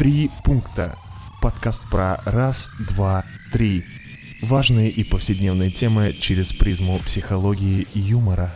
Три пункта. Подкаст про раз, два, три. Важные и повседневные темы через призму психологии и юмора.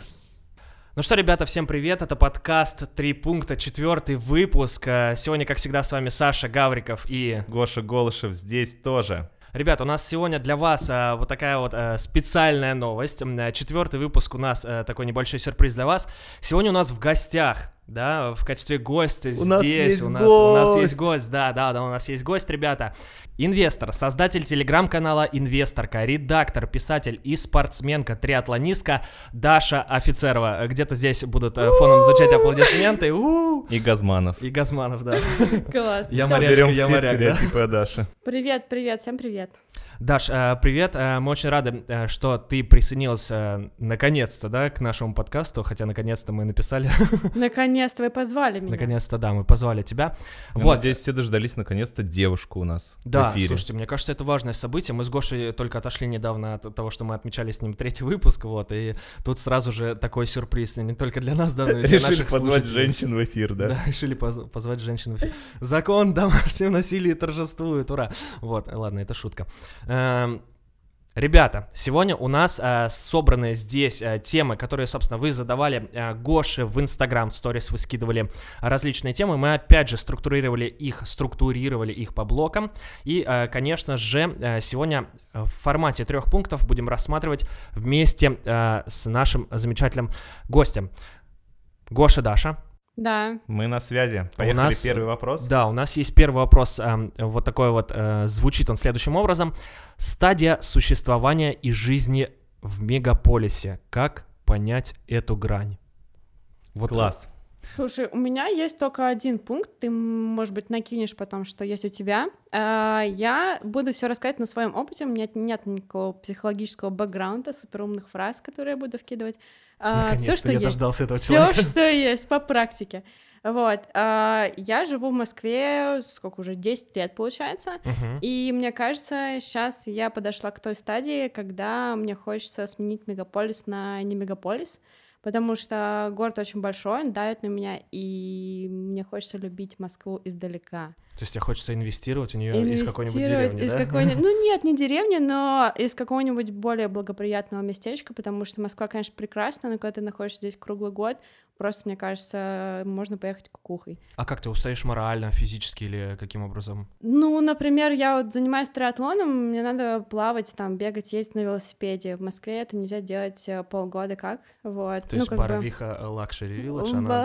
Ну что, ребята, всем привет, это подкаст «Три пункта», 4-й выпуск. Сегодня, как всегда, с вами Саша Гавриков и... Гоша Голышев здесь тоже. Ребят, у нас сегодня для вас вот такая вот специальная новость. 4-й выпуск у нас, такой небольшой сюрприз для вас. Сегодня у нас в гостях, да, в качестве гостя здесь. У нас есть гость, да, у нас есть гость, ребята. Инвестор, создатель телеграм-канала «Инвесторка», редактор, писатель и спортсменка-триатлонистка Даша Офицерова. Где-то здесь будут фоном звучать аплодисменты. И Газманов. Да. Класс. Я моряк, да. Типа Даша. Привет, всем привет. Даш, привет, мы очень рады, что ты присоединилась наконец-то, да, к нашему подкасту, хотя наконец-то мы написали. Наконец-то вы позвали меня. Наконец-то, да, мы позвали тебя. Вот. Надеюсь, все дождались наконец-то девушку у нас в эфире. Да, слушайте, мне кажется, это важное событие, мы с Гошей только отошли недавно от того, что мы отмечали с ним 3-й выпуск, вот, и тут сразу же такой сюрприз, не только для нас, да, но и для наших слушателей. Решили позвать женщин в эфир, да? Да, решили позвать женщин в эфир. Закон о домашнем насилии торжествует, ура! Вот, ладно, это шутка. Ребята, сегодня у нас собраны здесь темы, которые, собственно, вы задавали Гоше в Инстаграм, в сторис вы скидывали различные темы, мы опять же структурировали их по блокам, и, конечно же, сегодня в формате 3 пунктов будем рассматривать вместе с нашим замечательным гостем. Гоша, Даша. Да. Мы на связи. Поехали, первый вопрос. Да, у нас есть первый вопрос, вот такой вот, звучит он следующим образом. Стадия существования и жизни в мегаполисе. Как понять эту грань? Вот. Класс. Слушай, у меня есть только один пункт, ты, может быть, накинешь потом, что есть у тебя. Я буду все рассказать на своем опыте, у меня нет никакого психологического бэкграунда, суперумных фраз, которые я буду вкидывать. Наконец-то я дождался этого человека. Все, что есть по практике. Вот, я живу в Москве, сколько уже, 10 лет, получается, и мне кажется, сейчас я подошла к той стадии, когда мне хочется сменить мегаполис на не мегаполис, потому что город очень большой, он давит на меня, и мне хочется любить Москву издалека. То есть тебе хочется инвестировать в нее из какой-нибудь деревни, да? Ну нет, не деревни, но из какого-нибудь более благоприятного местечка, потому что Москва, конечно, прекрасна, но когда ты находишься здесь круглый год, просто, мне кажется, можно поехать кукухой. А как ты устаешь морально, физически или каким образом? Ну, например, я вот занимаюсь триатлоном, мне надо плавать, там, бегать, ездить на велосипеде. В Москве это нельзя делать полгода как, вот. То есть барвиха лакшери вилледж, она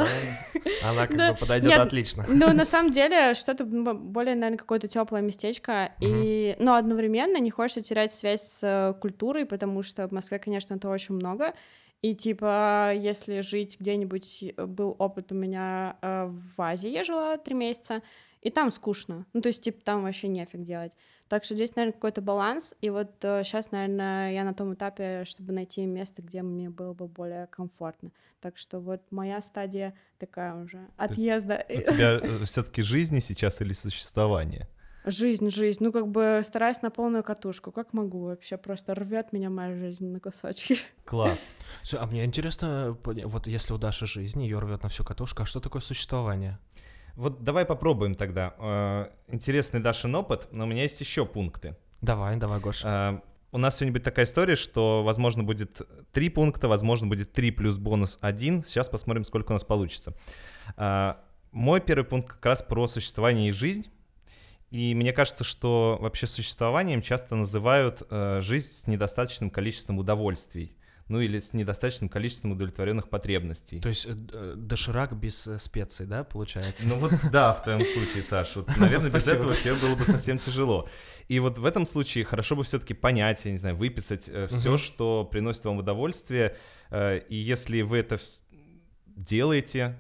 как бы подойдет отлично. Ну, на самом деле, что-то более, наверное, какое-то теплое местечко, но одновременно не хочется терять связь с культурой, потому что в Москве, конечно, это очень много. И, типа, если жить где-нибудь... Был опыт у меня в Азии, я жила 3 месяца, и там скучно. Ну, то есть, типа, там вообще нефиг делать. Так что здесь, наверное, какой-то баланс. И вот сейчас, наверное, я на том этапе, чтобы найти место, где мне было бы более комфортно. Так что вот моя стадия такая уже. Отъезда. У тебя все-таки жизни сейчас или существование? Жизнь. Ну, как бы стараюсь на полную катушку. Как могу вообще? Просто рвет меня моя жизнь на кусочки. Класс. А мне интересно, вот если у Даши жизнь, ее рвет на всю катушку, а что такое существование? Вот давай попробуем тогда. Интересный Дашин опыт, но у меня есть еще пункты. Давай, Гоша. У нас сегодня будет такая история, что, возможно, будет 3 пункта, возможно, будет 3 плюс бонус 1. Сейчас посмотрим, сколько у нас получится. Мой первый пункт как раз про существование и жизнь. И мне кажется, что вообще существованием часто называют жизнь с недостаточным количеством удовольствий, ну или с недостаточным количеством удовлетворенных потребностей. То есть доширак без специй, да, получается? Ну вот да, в твоем случае, Саша. Наверное, без этого тебе было бы совсем тяжело. И вот в этом случае хорошо бы все-таки понять, я не знаю, выписать все, что приносит вам удовольствие. И если вы это делаете...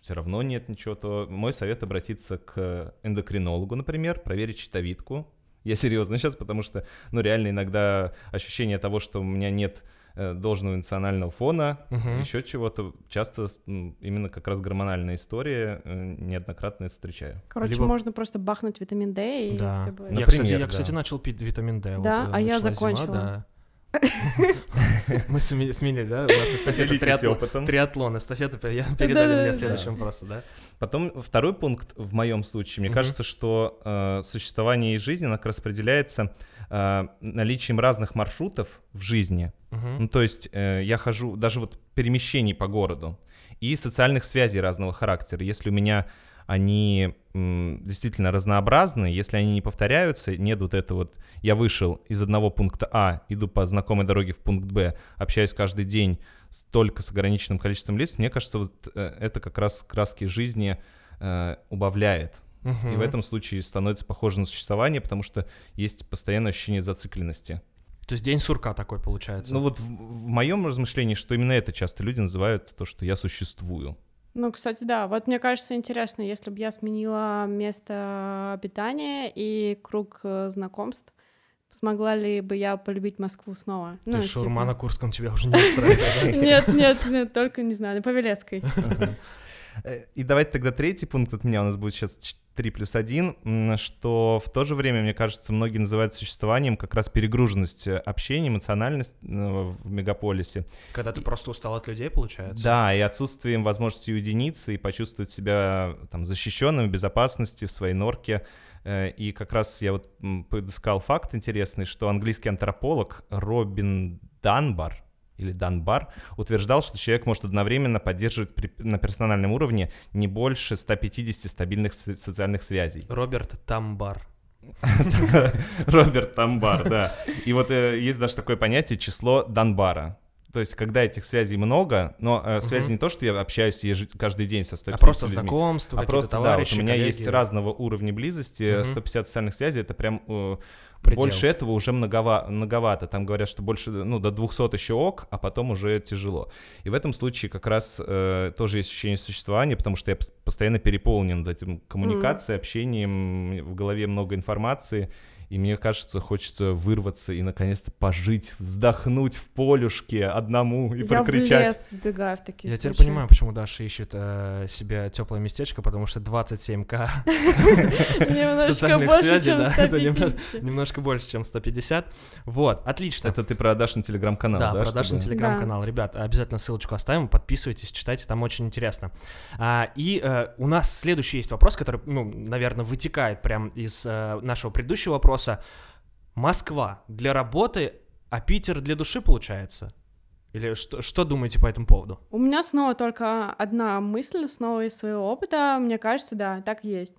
все равно нет ничего, то мой совет обратиться к эндокринологу, например, проверить щитовидку. Я серьезно сейчас, потому что, реально иногда ощущение того, что у меня нет должного эмоционального фона, еще чего-то, часто именно как раз гормональная история, неоднократно это встречаю. Короче, можно просто бахнуть витамин D и все будет. Например, я, кстати, начал пить витамин D. Да, вот, а я закончила. Зима, да. Мы сменили, да? У нас эстафета триатлон. Эстафета передали мне следующим просто, да? Потом второй пункт в моем случае. Мне кажется, что существование и жизнь, она как раз определяется наличием разных маршрутов в жизни. Ну, то есть я хожу даже вот перемещений по городу и социальных связей разного характера. Если у меня они действительно разнообразны, если они не повторяются, нет вот это вот «я вышел из одного пункта А, иду по знакомой дороге в пункт Б, общаюсь каждый день только с ограниченным количеством лиц», мне кажется, вот это как раз краски жизни убавляет. И в этом случае становится похоже на существование, потому что есть постоянное ощущение зацикленности. То есть день сурка такой получается? Ну вот в моем размышлении, что именно это часто люди называют то, что «я существую». Ну, кстати, да, вот мне кажется интересно, если бы я сменила место обитания и круг знакомств, смогла ли бы я полюбить Москву снова? То есть шаурма на Курском тебя уже не устраивает? Нет, только, не знаю, на Павелецкой. И давайте тогда третий пункт от меня, у нас будет сейчас 3+1, что в то же время, мне кажется, многие называют существованием как раз перегруженность общения, эмоциональность в мегаполисе. Когда ты просто устал от людей, получается? Да, и отсутствием возможности уединиться и почувствовать себя там защищенным, в безопасности, в своей норке. И как раз я вот подыскал факт интересный, что английский антрополог Робин Данбар, или Данбар, утверждал, что человек может одновременно поддерживать на персональном уровне не больше 150 стабильных социальных связей. Роберт Тамбар. Роберт Тамбар, да. И вот есть даже такое понятие «число Данбара». То есть, когда этих связей много, но связи не то, что я общаюсь каждый день со 150 людьми. А просто знакомства, какие-то товарищи, коллеги. У меня есть разного уровня близости, 150 социальных связей — это прям... Предел. Больше этого уже многовато. Там говорят, что больше, до 200 еще ок, а потом уже тяжело. И в этом случае как раз тоже есть ощущение существования, потому что я постоянно переполнен этим коммуникацией, общением, в голове много информации, и мне кажется, хочется вырваться и наконец-то пожить, вздохнуть в полюшке одному и прокричать. Я в лес сбегаю в такие случаи. Я теперь понимаю, почему Даша ищет себе теплое местечко, потому что 27К социальных связей, да, это немножко больше, чем 150. Вот, отлично. Это ты про Дашин телеграм-канал, да? Да, про Дашин телеграм-канал. Ребят, обязательно ссылочку оставим, подписывайтесь, читайте, там очень интересно. И у нас следующий есть вопрос, который, наверное, вытекает прям из нашего предыдущего вопроса. Москва для работы, а Питер для души, получается? Или что думаете по этому поводу? У меня снова только одна мысль, снова из своего опыта. Мне кажется, да, так и есть.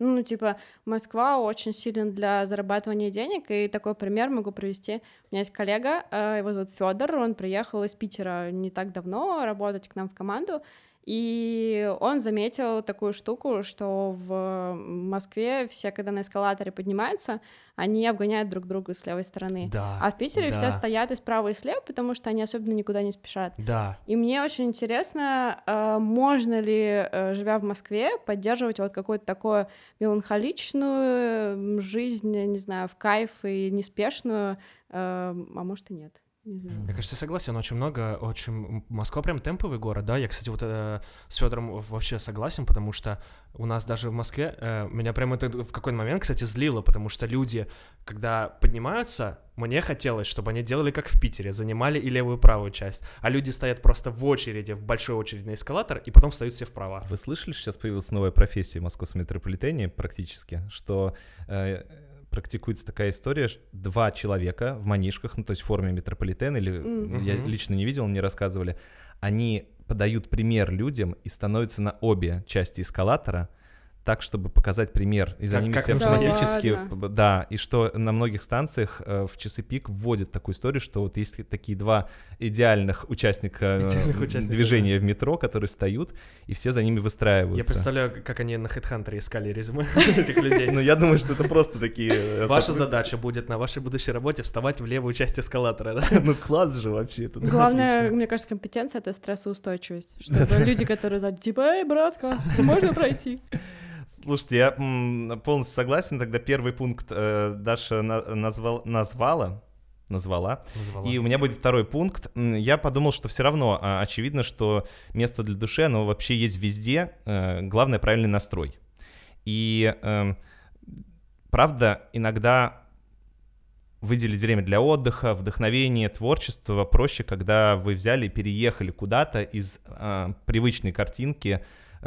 Москва очень сильна для зарабатывания денег, и такой пример могу привести. У меня есть коллега, его зовут Фёдор, он приехал из Питера не так давно работать к нам в команду, и он заметил такую штуку, что в Москве все, когда на эскалаторе поднимаются, они обгоняют друг друга с левой стороны. Да, а в Питере все стоят и справа, и слева, потому что они особенно никуда не спешат. Да. И мне очень интересно, можно ли, живя в Москве, поддерживать вот какую-то такую меланхоличную жизнь, не знаю, в кайф и неспешную, а может и нет. Я, кажется, согласен, очень Москва прям темповый город, да, я, кстати, вот с Фёдором вообще согласен, потому что у нас даже в Москве, меня прям это в какой-то момент, кстати, злило, потому что люди, когда поднимаются, мне хотелось, чтобы они делали как в Питере, занимали и левую, и правую часть, а люди стоят просто в очереди, в большой очереди на эскалатор, и потом встают все вправо. Вы слышали, сейчас появилась новая профессия в московском метрополитене практически, что... практикуется такая история, 2 человека в манишках, то есть в форме метрополитена, или я лично не видел, мне рассказывали, они подают пример людям и становятся на обе части эскалатора, так, чтобы показать пример. И за ними все автоматически... Да, и что на многих станциях в часы пик вводят такую историю, что вот есть такие 2 идеальных участника движения в метро, которые встают, и все за ними выстраиваются. Я представляю, как они на HeadHunter искали резюме этих людей. Я думаю, что это просто такие... Ваша задача будет на вашей будущей работе вставать в левую часть эскалатора. Класс же вообще. Главное, мне кажется, компетенция — это стрессоустойчивость. Чтобы люди, которые задают, эй, братка, можно пройти? Слушайте, я полностью согласен. Тогда первый пункт Даша назвала. И у меня будет второй пункт. Я подумал, что все равно очевидно, что место для души, оно вообще есть везде. Главное — правильный настрой. И правда, иногда выделить время для отдыха, вдохновения, творчества проще, когда вы взяли и переехали куда-то из привычной картинки,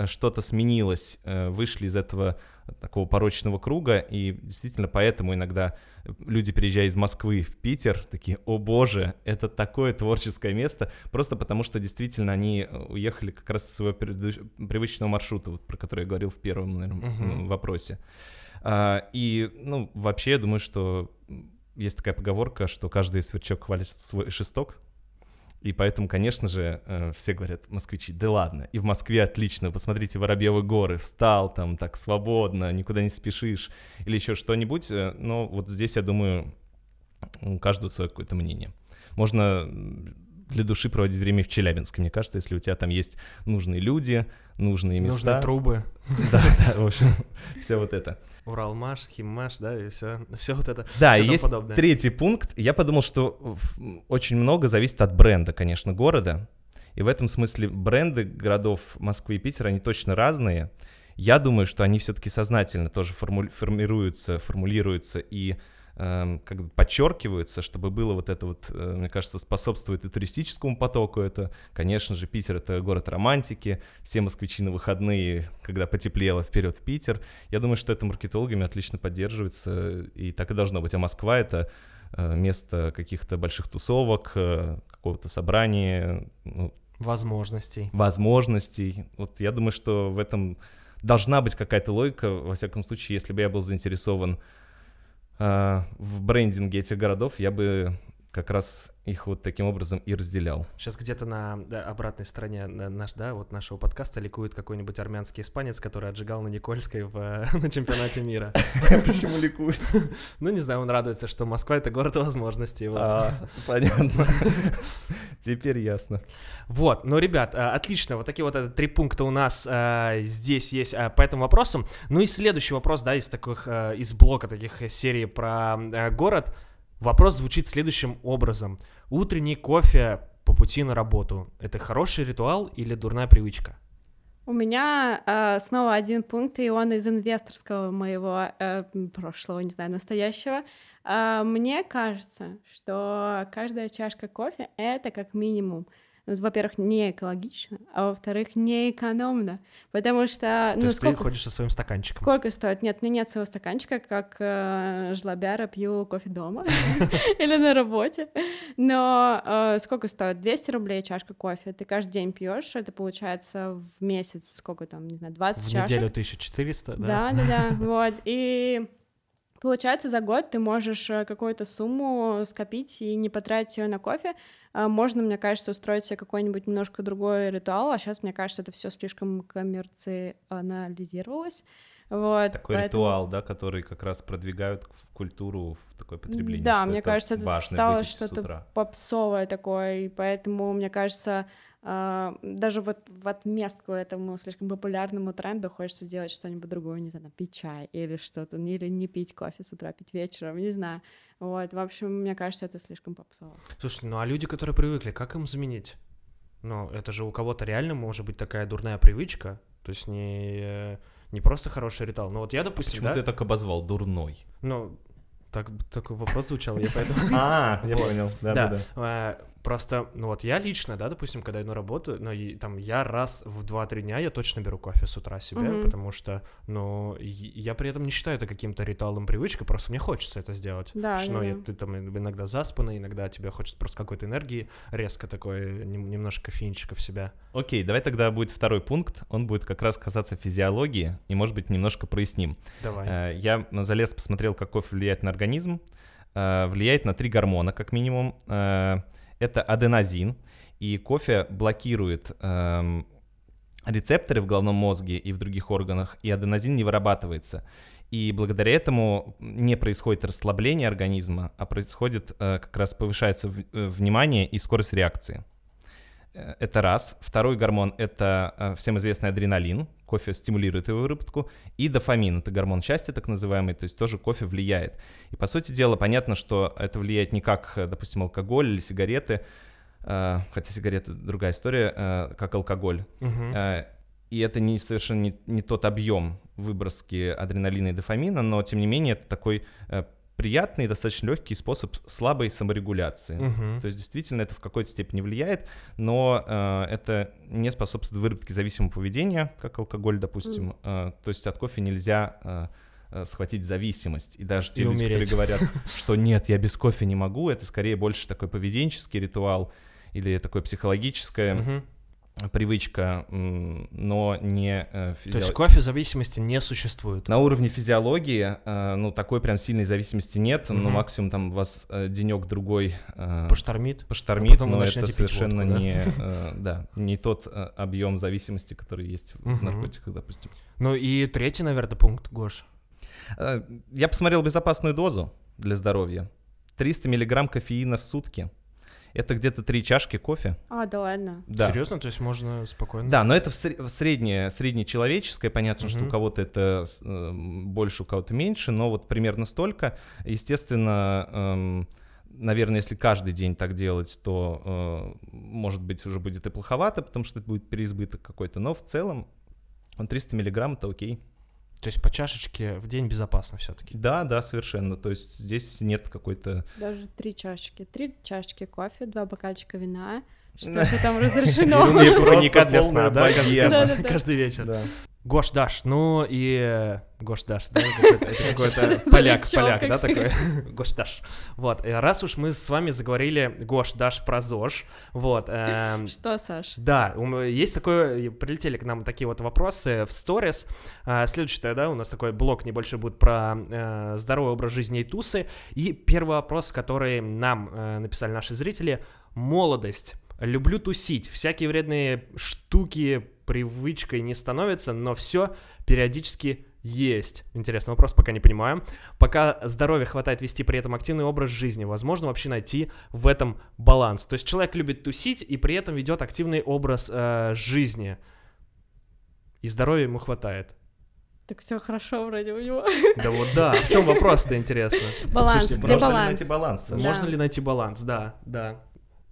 что-то сменилось, вышли из этого такого порочного круга, и действительно поэтому иногда люди, переезжая из Москвы в Питер, такие: о боже, это такое творческое место, просто потому что действительно они уехали как раз со своего привычного маршрута, вот, про который я говорил в первом, наверное, вопросе. И, ну, вообще, я думаю, что есть такая поговорка, что каждый сверчок хвалит свой шесток. И поэтому, конечно же, все говорят, москвичи, да ладно, и в Москве отлично, посмотрите, Воробьевы горы, встал там так свободно, никуда не спешишь, или еще что-нибудь. Но вот здесь, я думаю, у каждого свое какое-то мнение. Можно для души проводить время в Челябинске, мне кажется, если у тебя там есть нужные люди, нужные места. Нужные трубы. Да, в общем, все вот это. Уралмаш, Химмаш, да, и все вот это. Да, и есть третий пункт. Я подумал, что очень много зависит от бренда, конечно, города. И в этом смысле бренды городов Москвы и Питера, они точно разные. Я думаю, что они все-таки сознательно тоже формулируются и как бы подчеркиваются, чтобы было вот это вот, мне кажется, способствует и туристическому потоку. Это, конечно же, Питер — это город романтики, все москвичи на выходные, когда потеплело, вперед в Питер. Я думаю, что это маркетологами отлично поддерживается, и так и должно быть. А Москва — это место каких-то больших тусовок, какого-то собрания. Ну, возможностей. Вот я думаю, что в этом должна быть какая-то логика. Во всяком случае, если бы я был заинтересован в брендинге этих городов, я бы как раз их вот таким образом и разделял. Сейчас где-то на обратной стороне нашего подкаста ликует какой-нибудь армянский испанец, который отжигал на Никольской на чемпионате мира. Почему ликует? Ну, не знаю, он радуется, что Москва — это город возможностей. Понятно. Теперь ясно. Вот, ну, ребят, отлично, вот такие вот три пункта у нас здесь есть по этим вопросам. Ну и следующий вопрос, да, из блока таких серий про город. Вопрос звучит следующим образом. Утренний кофе по пути на работу — это хороший ритуал или дурная привычка? У меня снова один пункт, и он из инвесторского моего прошлого, не знаю, настоящего. Мне кажется, что каждая чашка кофе — это как минимум, во-первых, не экологично, а во-вторых, не экономно, потому что... То есть ты ходишь со своим стаканчиком? Сколько стоит? Нет, у меня нет своего стаканчика, как жлобяра пью кофе дома или на работе, но сколько стоит? 200 рублей чашка кофе, ты каждый день пьешь, это получается в месяц, сколько там, не знаю, 20 чашек. В неделю 1400, да? Да, вот, и... Получается, за год ты можешь какую-то сумму скопить и не потратить ее на кофе. Можно, мне кажется, устроить себе какой-нибудь немножко другой ритуал, а сейчас, мне кажется, это все слишком коммерциализировалось. Вот, такой ритуал, да, который как раз продвигают в культуру, в такое потребление. Да, мне кажется, это стало что-то попсовое такое, и поэтому, мне кажется, даже вот в отместку этому слишком популярному тренду хочется делать что-нибудь другое, не знаю, пить чай или что-то, или не пить кофе с утра, пить вечером, не знаю. Вот, в общем, мне кажется, это слишком попсово. Слушай, ну а люди, которые привыкли, как им заменить? Ну, это же у кого-то реально может быть такая дурная привычка, то есть не просто хороший ритуал. Ну вот я, допустим, почему ты так обозвал дурной? Ну, такой вопрос звучал, я поэтому... Я понял, да. Просто, ну вот я лично, да, допустим, когда иду на работу, но там я раз в 2-3 дня я точно беру кофе с утра себе, потому что, ну, я при этом не считаю это каким-то ритуалом привычкой, просто мне хочется это сделать. Да, что ты там иногда заспанный, иногда тебе хочется просто какой-то энергии, резко такой, немножко кофеинчика в себя. Окей, давай тогда будет второй пункт, он будет как раз касаться физиологии, и, может быть, немножко проясним. Давай. Я залез, посмотрел, как кофе влияет на организм, влияет на 3 гормона, как минимум. Это аденозин, и кофе блокирует рецепторы в головном мозге и в других органах, и аденозин не вырабатывается. И благодаря этому не происходит расслабление организма, а происходит как раз повышается внимание и скорость реакции. Это раз. Второй гормон — это всем известный адреналин, кофе стимулирует его выработку, и дофамин — это гормон счастья, так называемый, то есть тоже кофе влияет. И по сути дела понятно, что это влияет не как, допустим, алкоголь или сигареты, хотя сигареты — другая история, как алкоголь. И это совершенно не тот объем выброски адреналина и дофамина, но тем не менее это такой приятный и достаточно легкий способ слабой саморегуляции. Угу. То есть действительно это в какой-то степени влияет, но это не способствует выработке зависимого поведения, как алкоголь, допустим. Угу. То есть от кофе нельзя схватить зависимость. И даже те люди, умереть, которые говорят, что нет, я без кофе не могу, это скорее больше такой поведенческий ритуал или такой психологическое... Угу. Привычка, но не физиология. То есть кофе зависимости не существует? На уровне физиологии, ну, такой прям сильной зависимости нет, но максимум там у вас денёк-другой... Поштормит, а но это совершенно водку, не, да, не тот объем зависимости, который есть в наркотиках, допустим. Ну и третий, наверное, пункт, Гош. Я посмотрел безопасную дозу для здоровья. 300 миллиграмм кофеина в сутки. Это где-то 3 чашки кофе. А, да ладно? Да. Серьезно? То есть можно спокойно? Да, но это среднечеловеческое. Понятно, что у кого-то это больше, у кого-то меньше, но вот примерно столько. Естественно, наверное, если каждый день так делать, то, может быть, уже будет и плоховато, потому что это будет переизбыток какой-то. Но в целом 300 миллиграмм — это окей. То есть по чашечке в день безопасно все-таки? Да, да, совершенно. То есть здесь нет какой-то... Даже 3 чашечки кофе, 2 бокальчика вина. Что же там разрешено? И коньяка для сна, да, каждый вечер. Гош Даш, да, это какой-то поляк, да, такой? Гош Даш. Вот, раз уж мы с вами заговорили, Гош Даш, про ЗОЖ, вот. Что, Саш? Да, есть такое, прилетели к нам такие вот вопросы в сторис. Следующий, да, у нас такой блог небольшой будет про здоровый образ жизни и тусы. И первый вопрос, который нам написали наши зрители. Молодость. Люблю тусить. Всякие вредные штуки привычкой не становится, но все периодически есть. Интересный вопрос, пока не понимаю. Пока здоровья хватает вести при этом активный образ жизни, возможно вообще найти в этом баланс. То есть человек любит тусить и при этом ведет активный образ жизни. И здоровья ему хватает. Так все хорошо вроде у него. Да вот да, в чем вопрос-то, интересно? Баланс, где баланс? Можно ли найти баланс, да.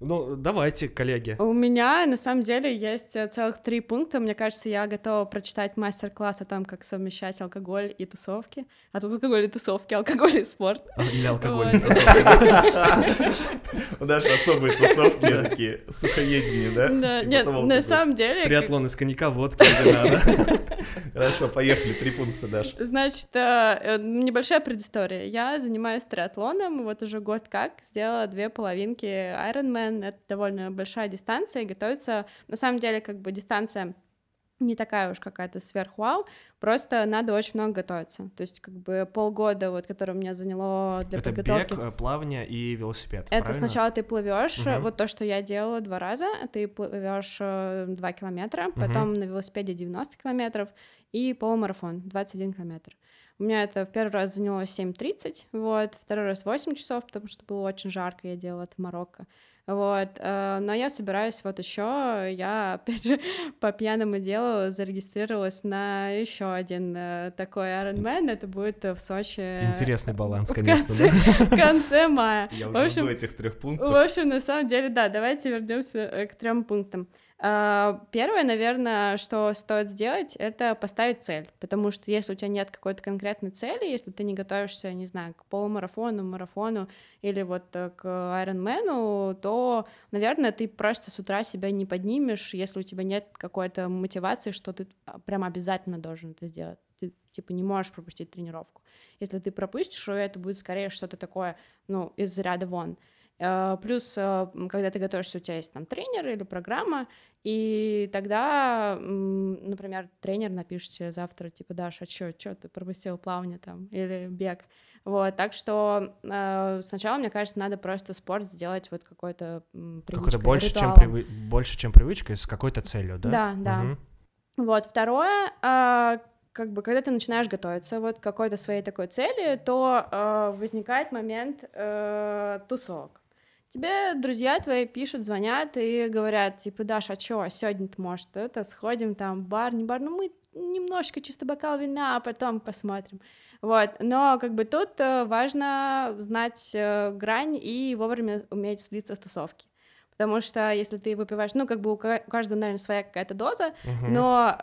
Ну, давайте, коллеги. У меня, на самом деле, есть целых 3 пункта. Мне кажется, я готова прочитать мастер-класс о том, как совмещать алкоголь и тусовки. А тут алкоголь и тусовки, алкоголь и спорт. Или алкоголь и тусовки. У Даши особые тусовки такие, сухоедение, да? Да, нет, на самом деле... Триатлон из коньяка, водки, вина. Хорошо, поехали, 3 пункта, Даша. Значит, небольшая предыстория. Я занимаюсь триатлоном, вот уже год как, сделала 2 половинки Iron Man. Это довольно большая дистанция, и готовится, на самом деле, как бы дистанция не такая уж какая-то сверхвау, просто надо очень много готовиться, то есть как бы полгода, вот, которое у меня заняло для это подготовки. Это бег, плавание и велосипед, это правильно? Сначала ты плывешь, вот то, что я делала 2 раза, ты плывешь 2 километра, потом на велосипеде 90 километров и полумарафон 21 километр. У меня это в первый раз заняло 7:30, вот, второй раз 8 часов, потому что было очень жарко, я делала это в Марокко. Вот, но я собираюсь вот еще, я опять же по пьяному делу зарегистрировалась на еще один такой Iron Man, это будет в Сочи. Интересный баланс, конечно, в конце мая. Я уже жду этих 3 пунктов. В общем, на самом деле, да, давайте вернемся к 3 пунктам. Первое, наверное, что стоит сделать, это поставить цель, потому что если у тебя нет какой-то конкретной цели, если ты не готовишься, не знаю, к полумарафону, марафону или вот к Ironman, то, наверное, ты просто с утра себя не поднимешь, если у тебя нет какой-то мотивации, что ты прям обязательно должен это сделать. Ты, типа, не можешь пропустить тренировку. Если ты пропустишь, то это будет скорее что-то такое, ну, из ряда вон. Плюс, когда ты готовишься, у тебя есть там тренер или программа, и тогда, например, тренер напишет тебе завтра, типа, Даша, чё ты пропустил плавание там или бег, вот, так что сначала, мне кажется, надо просто спорт сделать вот какой-то привычкой, какой-то больше, чем привычкой, с какой-то целью, да? Да. Вот, второе, как бы, когда ты начинаешь готовиться вот к какой-то своей такой цели, то возникает момент тусовок. Тебе друзья твои пишут, звонят и говорят, типа, Даша, а чё, сегодня-то, может, это, сходим там, бар, не бар, ну мы немножко чисто бокал вина, а потом посмотрим. Вот, но как бы тут важно знать грань и вовремя уметь слиться с тусовки. потому что если ты выпиваешь, ну, как бы у каждого, наверное, своя какая-то доза, но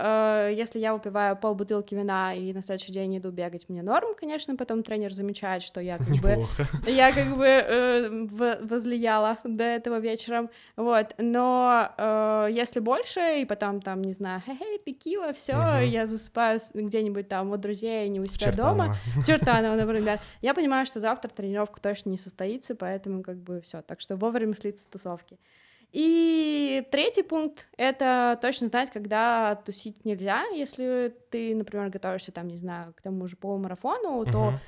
если я выпиваю полбутылки вина и на следующий день иду бегать, мне норм, конечно, потом тренер замечает, что я как неплохо. Бы... Я как бы возлияла до этого вечером, вот, но если больше, и потом там, не знаю, хе-хей, текила, все, я засыпаю где-нибудь там у друзей, не у себя дома, в Чертаново, например, я понимаю, что завтра тренировка точно не состоится, поэтому как бы все, так что вовремя слиться с тусовки. И третий пункт — это точно знать, когда тусить нельзя. Если ты, например, готовишься, там, не знаю, к тому же полумарафону, то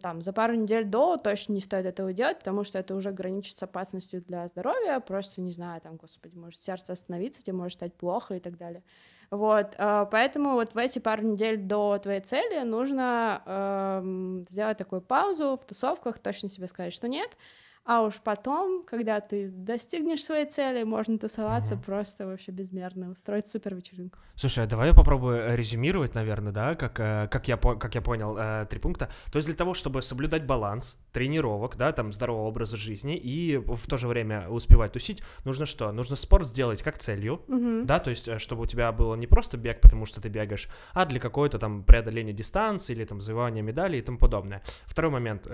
там, за пару недель до точно не стоит этого делать, потому что это уже граничит с опасностью для здоровья, просто, не знаю, там, господи, может сердце остановиться, тебе может стать плохо и так далее. Вот, поэтому вот в эти пару недель до твоей цели нужно сделать такую паузу в тусовках, точно себе сказать, что нет. А уж потом, когда ты достигнешь своей цели, можно тусоваться просто вообще безмерно, устроить супервечеринку. Слушай, а давай я попробую резюмировать, наверное, да, как я понял, три пункта. То есть для того, чтобы соблюдать баланс тренировок, да, там, здорового образа жизни и в то же время успевать тусить, нужно что? Нужно спорт сделать как целью, да, то есть чтобы у тебя было не просто бег, потому что ты бегаешь, а для какой-то там преодоления дистанции или там завоевания медали и тому подобное. Второй момент.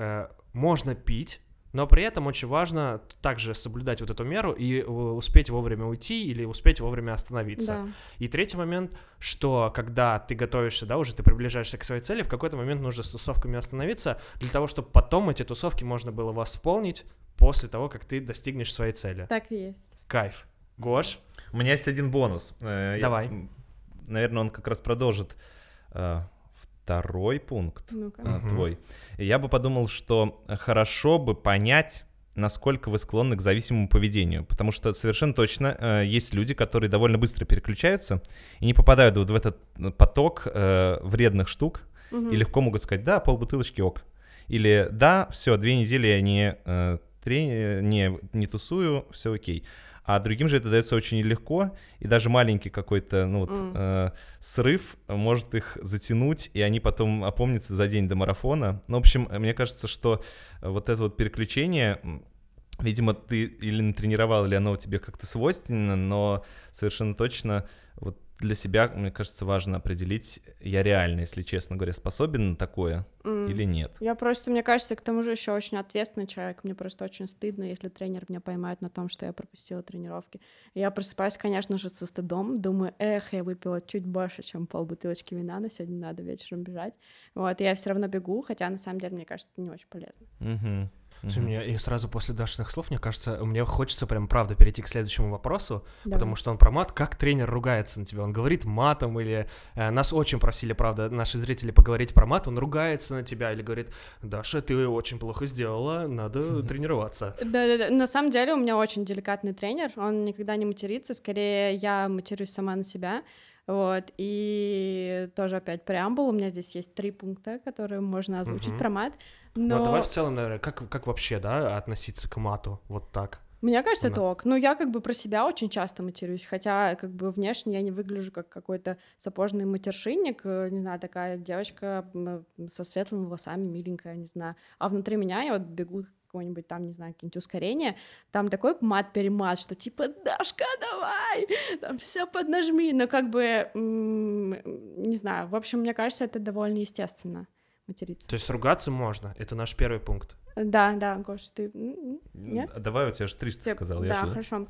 Можно пить, но при этом очень важно также соблюдать вот эту меру и успеть вовремя уйти или успеть вовремя остановиться. Да. И третий момент, что когда ты готовишься, да, уже ты приближаешься к своей цели, в какой-то момент нужно с тусовками остановиться для того, чтобы потом эти тусовки можно было восполнить после того, как ты достигнешь своей цели. Так и есть. Кайф. Гош? У меня есть один бонус. Давай. Наверное, он как раз продолжит... Второй пункт твой. Я бы подумал, что хорошо бы понять, насколько вы склонны к зависимому поведению. Потому что совершенно точно есть люди, которые довольно быстро переключаются и не попадают вот в этот поток вредных штук. И легко могут сказать, да, полбутылочки ок. Или да, все, 2 недели я не тусую, все окей. А другим же это дается очень легко, и даже маленький какой-то срыв может их затянуть, и они потом опомнятся за день до марафона. Ну, в общем, мне кажется, что вот это вот переключение, видимо, ты или натренировал, или оно тебе как-то свойственно, но совершенно точно вот для себя, мне кажется, важно определить, я реально, если честно говоря, способен на такое или нет. Я просто, мне кажется, к тому же еще очень ответственный человек. Мне просто очень стыдно, если тренер меня поймает на том, что я пропустила тренировки. Я просыпаюсь, конечно же, со стыдом. Думаю, я выпила чуть больше, чем полбутылочки вина, но сегодня надо вечером бежать. Вот, и я все равно бегу, хотя на самом деле, мне кажется, это не очень полезно. И сразу после Дашиных слов, мне кажется, мне хочется прям, правда, перейти к следующему вопросу, потому что он про мат. Как тренер ругается на тебя? Он говорит матом или... нас очень просили, правда, наши зрители поговорить про мат. Он ругается на тебя или говорит, Даша, ты очень плохо сделала, надо тренироваться. Да-да-да. На самом деле у меня очень деликатный тренер. Он никогда не матерится. Скорее, я матерюсь сама на себя. Вот, и тоже опять преамбул, у меня здесь есть 3 пункта, которые можно озвучить про мат, но... Ну, давай в целом, наверное, как вообще, да, относиться к мату вот так? Мне кажется, это ок. Ну, я как бы про себя очень часто матерюсь, хотя как бы внешне я не выгляжу как какой-то сапожный матершинник, не знаю, такая девочка со светлыми волосами, миленькая, не знаю, а внутри меня я вот бегу... какое-нибудь там, не знаю, какие-нибудь ускорения, там такой мат-перемат, что типа «Дашка, давай!» Там все поднажми, но как бы, не знаю, в общем, мне кажется, это довольно естественно материться. То есть ругаться можно, это наш первый пункт. Да, Гош, ты... Нет? Давай, у тебя же 3 сказал. Да, хорошо.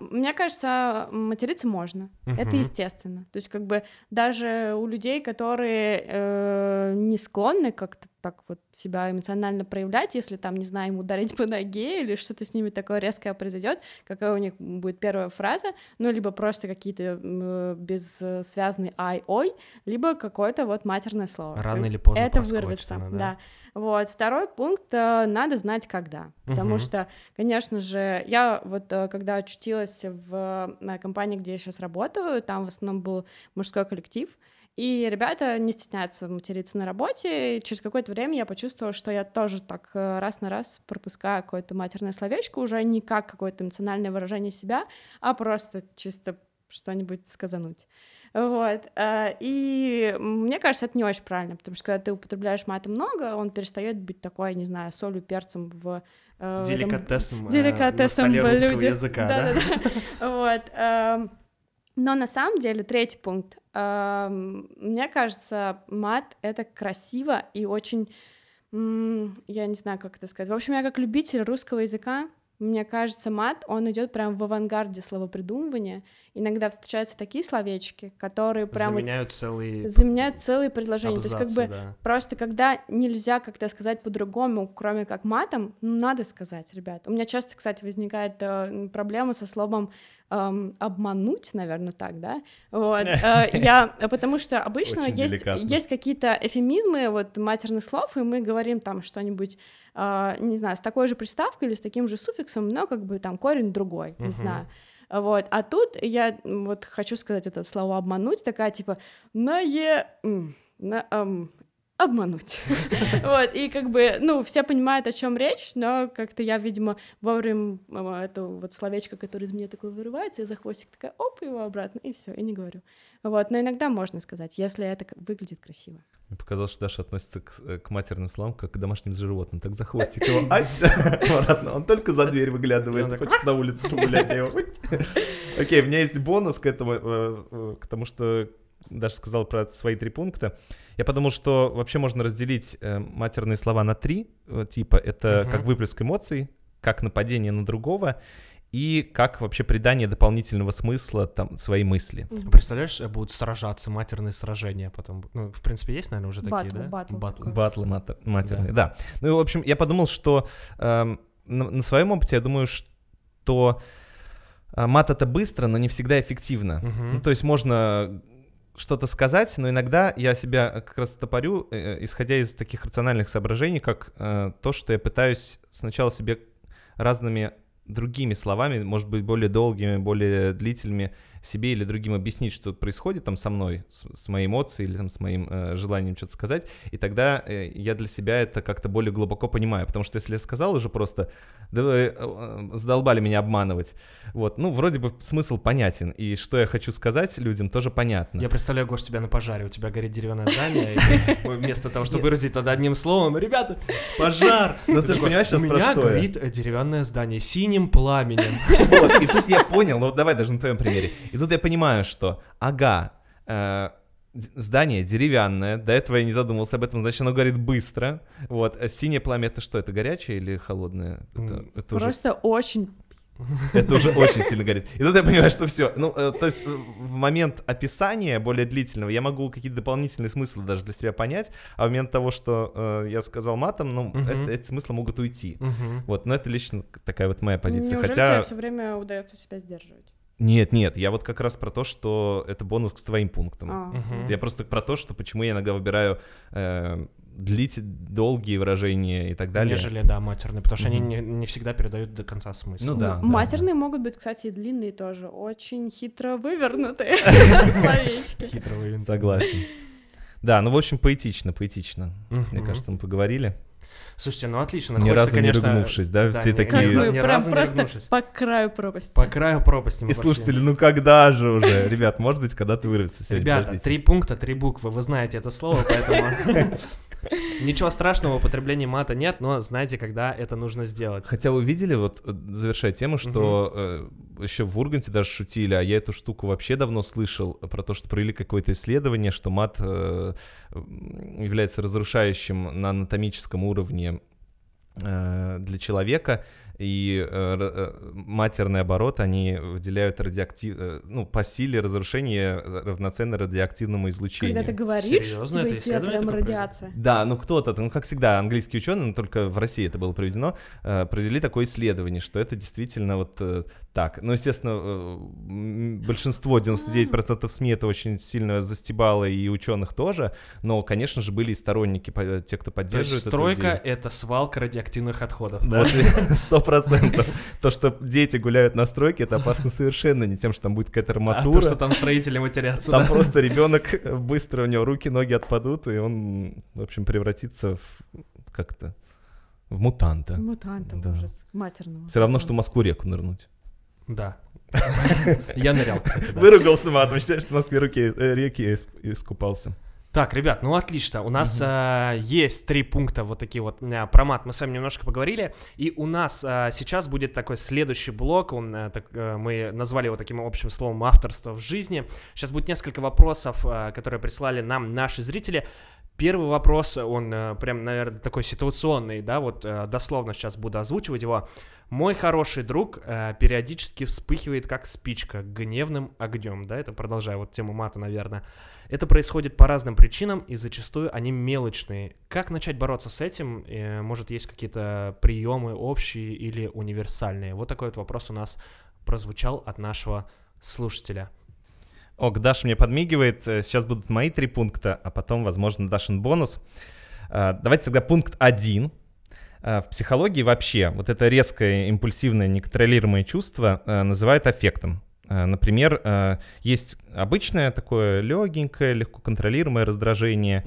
Мне кажется, материться можно, это естественно. То есть как бы даже у людей, которые не склонны как-то так вот себя эмоционально проявлять, если там, не знаю, им ударить по ноге или что-то с ними такое резкое произойдет, какая у них будет первая фраза, ну, либо просто какие-то бессвязные ай-ой, либо какое-то вот матерное слово. Рано или поздно это вырвется, да. Вот, второй пункт, надо знать когда, потому что, конечно же, я вот когда очутилась в компании, где я сейчас работаю, там в основном был мужской коллектив, и ребята не стесняются материться на работе, и через какое-то время я почувствовала, что я тоже так раз на раз пропускаю какое-то матерное словечко, уже не как какое-то эмоциональное выражение себя, а просто чисто что-нибудь сказануть. Вот. И мне кажется, это не очень правильно, потому что когда ты употребляешь мат много, он перестает быть такой, не знаю, солью, перцем в... Деликатесом русского языка, да? Вот. Но на самом деле, третий пункт. Мне кажется, мат — это красиво и очень... Я не знаю, как это сказать. В общем, я как любитель русского языка, мне кажется, мат, он идет прям в авангарде словопридумывания. Иногда встречаются такие словечки, которые прям... Заменяют целые предложения. Абзацы, то есть как бы просто когда нельзя как-то сказать по-другому, кроме как матом, надо сказать, ребят. У меня часто, кстати, возникает проблема со словом обмануть, наверное, так, да? Вот. Потому что обычно есть какие-то эфемизмы вот матерных слов, и мы говорим там что-нибудь, не знаю, с такой же приставкой или с таким же суффиксом, но как бы там корень другой, не знаю. Вот. А тут я вот хочу сказать это слово «обмануть», такая типа обмануть. Вот, и как бы, все понимают, о чем речь, но как-то я, видимо, вовремя это вот словечко, которое из меня такое вырывается, я за хвостик такая, оп, его обратно, и все, и не говорю. Вот, но иногда можно сказать, если это выглядит красиво. Мне показалось, что Даша относится к матерным словам как к домашним животным, так за хвостик его, ать, обратно, он только за дверь выглядывает, хочет на улицу погулять, а его, окей, у меня есть бонус к этому, потому что Даша сказала про свои три пункта. Я подумал, что вообще можно разделить матерные слова на три типа. Это как выплеск эмоций, как нападение на другого и как вообще придание дополнительного смысла там своей мысли. Представляешь, будут сражаться, матерные сражения потом. В принципе, есть, наверное, уже такие, да? Батлы матерные, да. В общем, я подумал, что на своем опыте, я думаю, что мат — это быстро, но не всегда эффективно. То есть можно... что-то сказать, но иногда я себя как раз топорю, исходя из таких рациональных соображений, как то, что я пытаюсь сначала себе разными другими словами, может быть, более долгими, более длительными, себе или другим объяснить, что происходит там со мной, с моей эмоцией или там, с моим желанием что-то сказать, и тогда я для себя это как-то более глубоко понимаю, потому что если я сказал уже просто, да вы задолбали меня обманывать, вот, вроде бы смысл понятен, и что я хочу сказать людям тоже понятно. Я представляю, Гош, тебя на пожаре, у тебя горит деревянное здание, и вместо того, чтобы выразить это одним словом, ребята, пожар! Но ты же понимаешь сейчас про что? У меня горит деревянное здание синим пламенем. Вот, и тут я понял, давай даже на твоем примере. И тут я понимаю, что, здание деревянное, до этого я не задумывался об этом, значит, оно горит быстро, вот, а синее пламя — это что, это горячее или холодное? Это просто уже... Это уже очень сильно горит. И тут я понимаю, что все. То есть в момент описания более длительного я могу какие-то дополнительные смыслы даже для себя понять, а в момент того, что я сказал матом, эти смыслы могут уйти. Вот, но это лично такая вот моя позиция. Неужели тебе все время удается себя сдерживать? Нет, я вот как раз про то, что это бонус к твоим пунктам. Я просто про то, что почему я иногда выбираю долгие выражения и так далее. Нежели, матерные, потому что они не всегда передают до конца смысл. Матерные могут быть, кстати, и длинные тоже, очень хитро вывернутые словечки. Хитро вывернутые. Согласен. Да, в общем, поэтично, мне кажется, мы поговорили. Слушайте, отлично. Ни разу не ругнувшись, да? Все такие... Ни разу не ругнувшись. По краю пропасти. По краю пропасти. И слушатели, когда же уже? Ребят, может быть, когда ты вырвется сегодня? Ребята, 3 пункта, 3 буквы, вы знаете это слово, поэтому... Ничего страшного в употреблении мата нет, но знаете, когда это нужно сделать. Хотя вы видели, завершая тему, что еще в Урганте даже шутили, а я эту штуку вообще давно слышал, про то, что провели какое-то исследование, что мат является разрушающим на анатомическом уровне для человека, и матерные обороты, они выделяют по силе разрушения равноценно радиоактивному излучению. Когда ты говоришь, серьезно, это исследование прям радиация. Да, кто-то, как всегда, английские ученые, только в России это было проведено, провели такое исследование, что это действительно так. Естественно, большинство, 99% СМИ это очень сильно застебало, и ученых тоже, но, конечно же, были и сторонники, те, кто поддерживает. То есть стройка — это свалка радиоактивных отходов. 100%. То, что дети гуляют на стройке, это опасно совершенно не тем, что там будет какая-то арматура. А то, что там строители матерятся. Там просто ребенок, быстро у него руки, ноги отпадут, и он, в общем, превратится в мутанта. Матерного. Все равно, что в Москву-реку нырнуть. Да. Я нырял, кстати, да. Выругался матом, считаю, что в Москве реки искупался. Так, ребят, ну отлично, у нас есть три пункта вот такие вот про мат, мы с вами немножко поговорили, и у нас сейчас будет такой следующий блок, мы назвали его таким общим словом «авторство в жизни». Сейчас будет несколько вопросов, которые прислали нам наши зрители. Первый вопрос, он прям, наверное, такой ситуационный, да, вот дословно сейчас буду озвучивать его. «Мой хороший друг периодически вспыхивает, как спичка, гневным огнем». Да, это продолжая вот тему мата, наверное. «Это происходит по разным причинам, и зачастую они мелочные. Как начать бороться с этим? Может, есть какие-то приемы общие или универсальные?» Вот такой вот вопрос у нас прозвучал от нашего слушателя. Ок, Даша мне подмигивает. Сейчас будут мои три пункта, а потом, возможно, Дашин бонус. Давайте тогда пункт 1. В психологии вообще вот это резкое, импульсивное, неконтролируемое чувство называют аффектом. Например, есть обычное такое легенькое, легко контролируемое раздражение,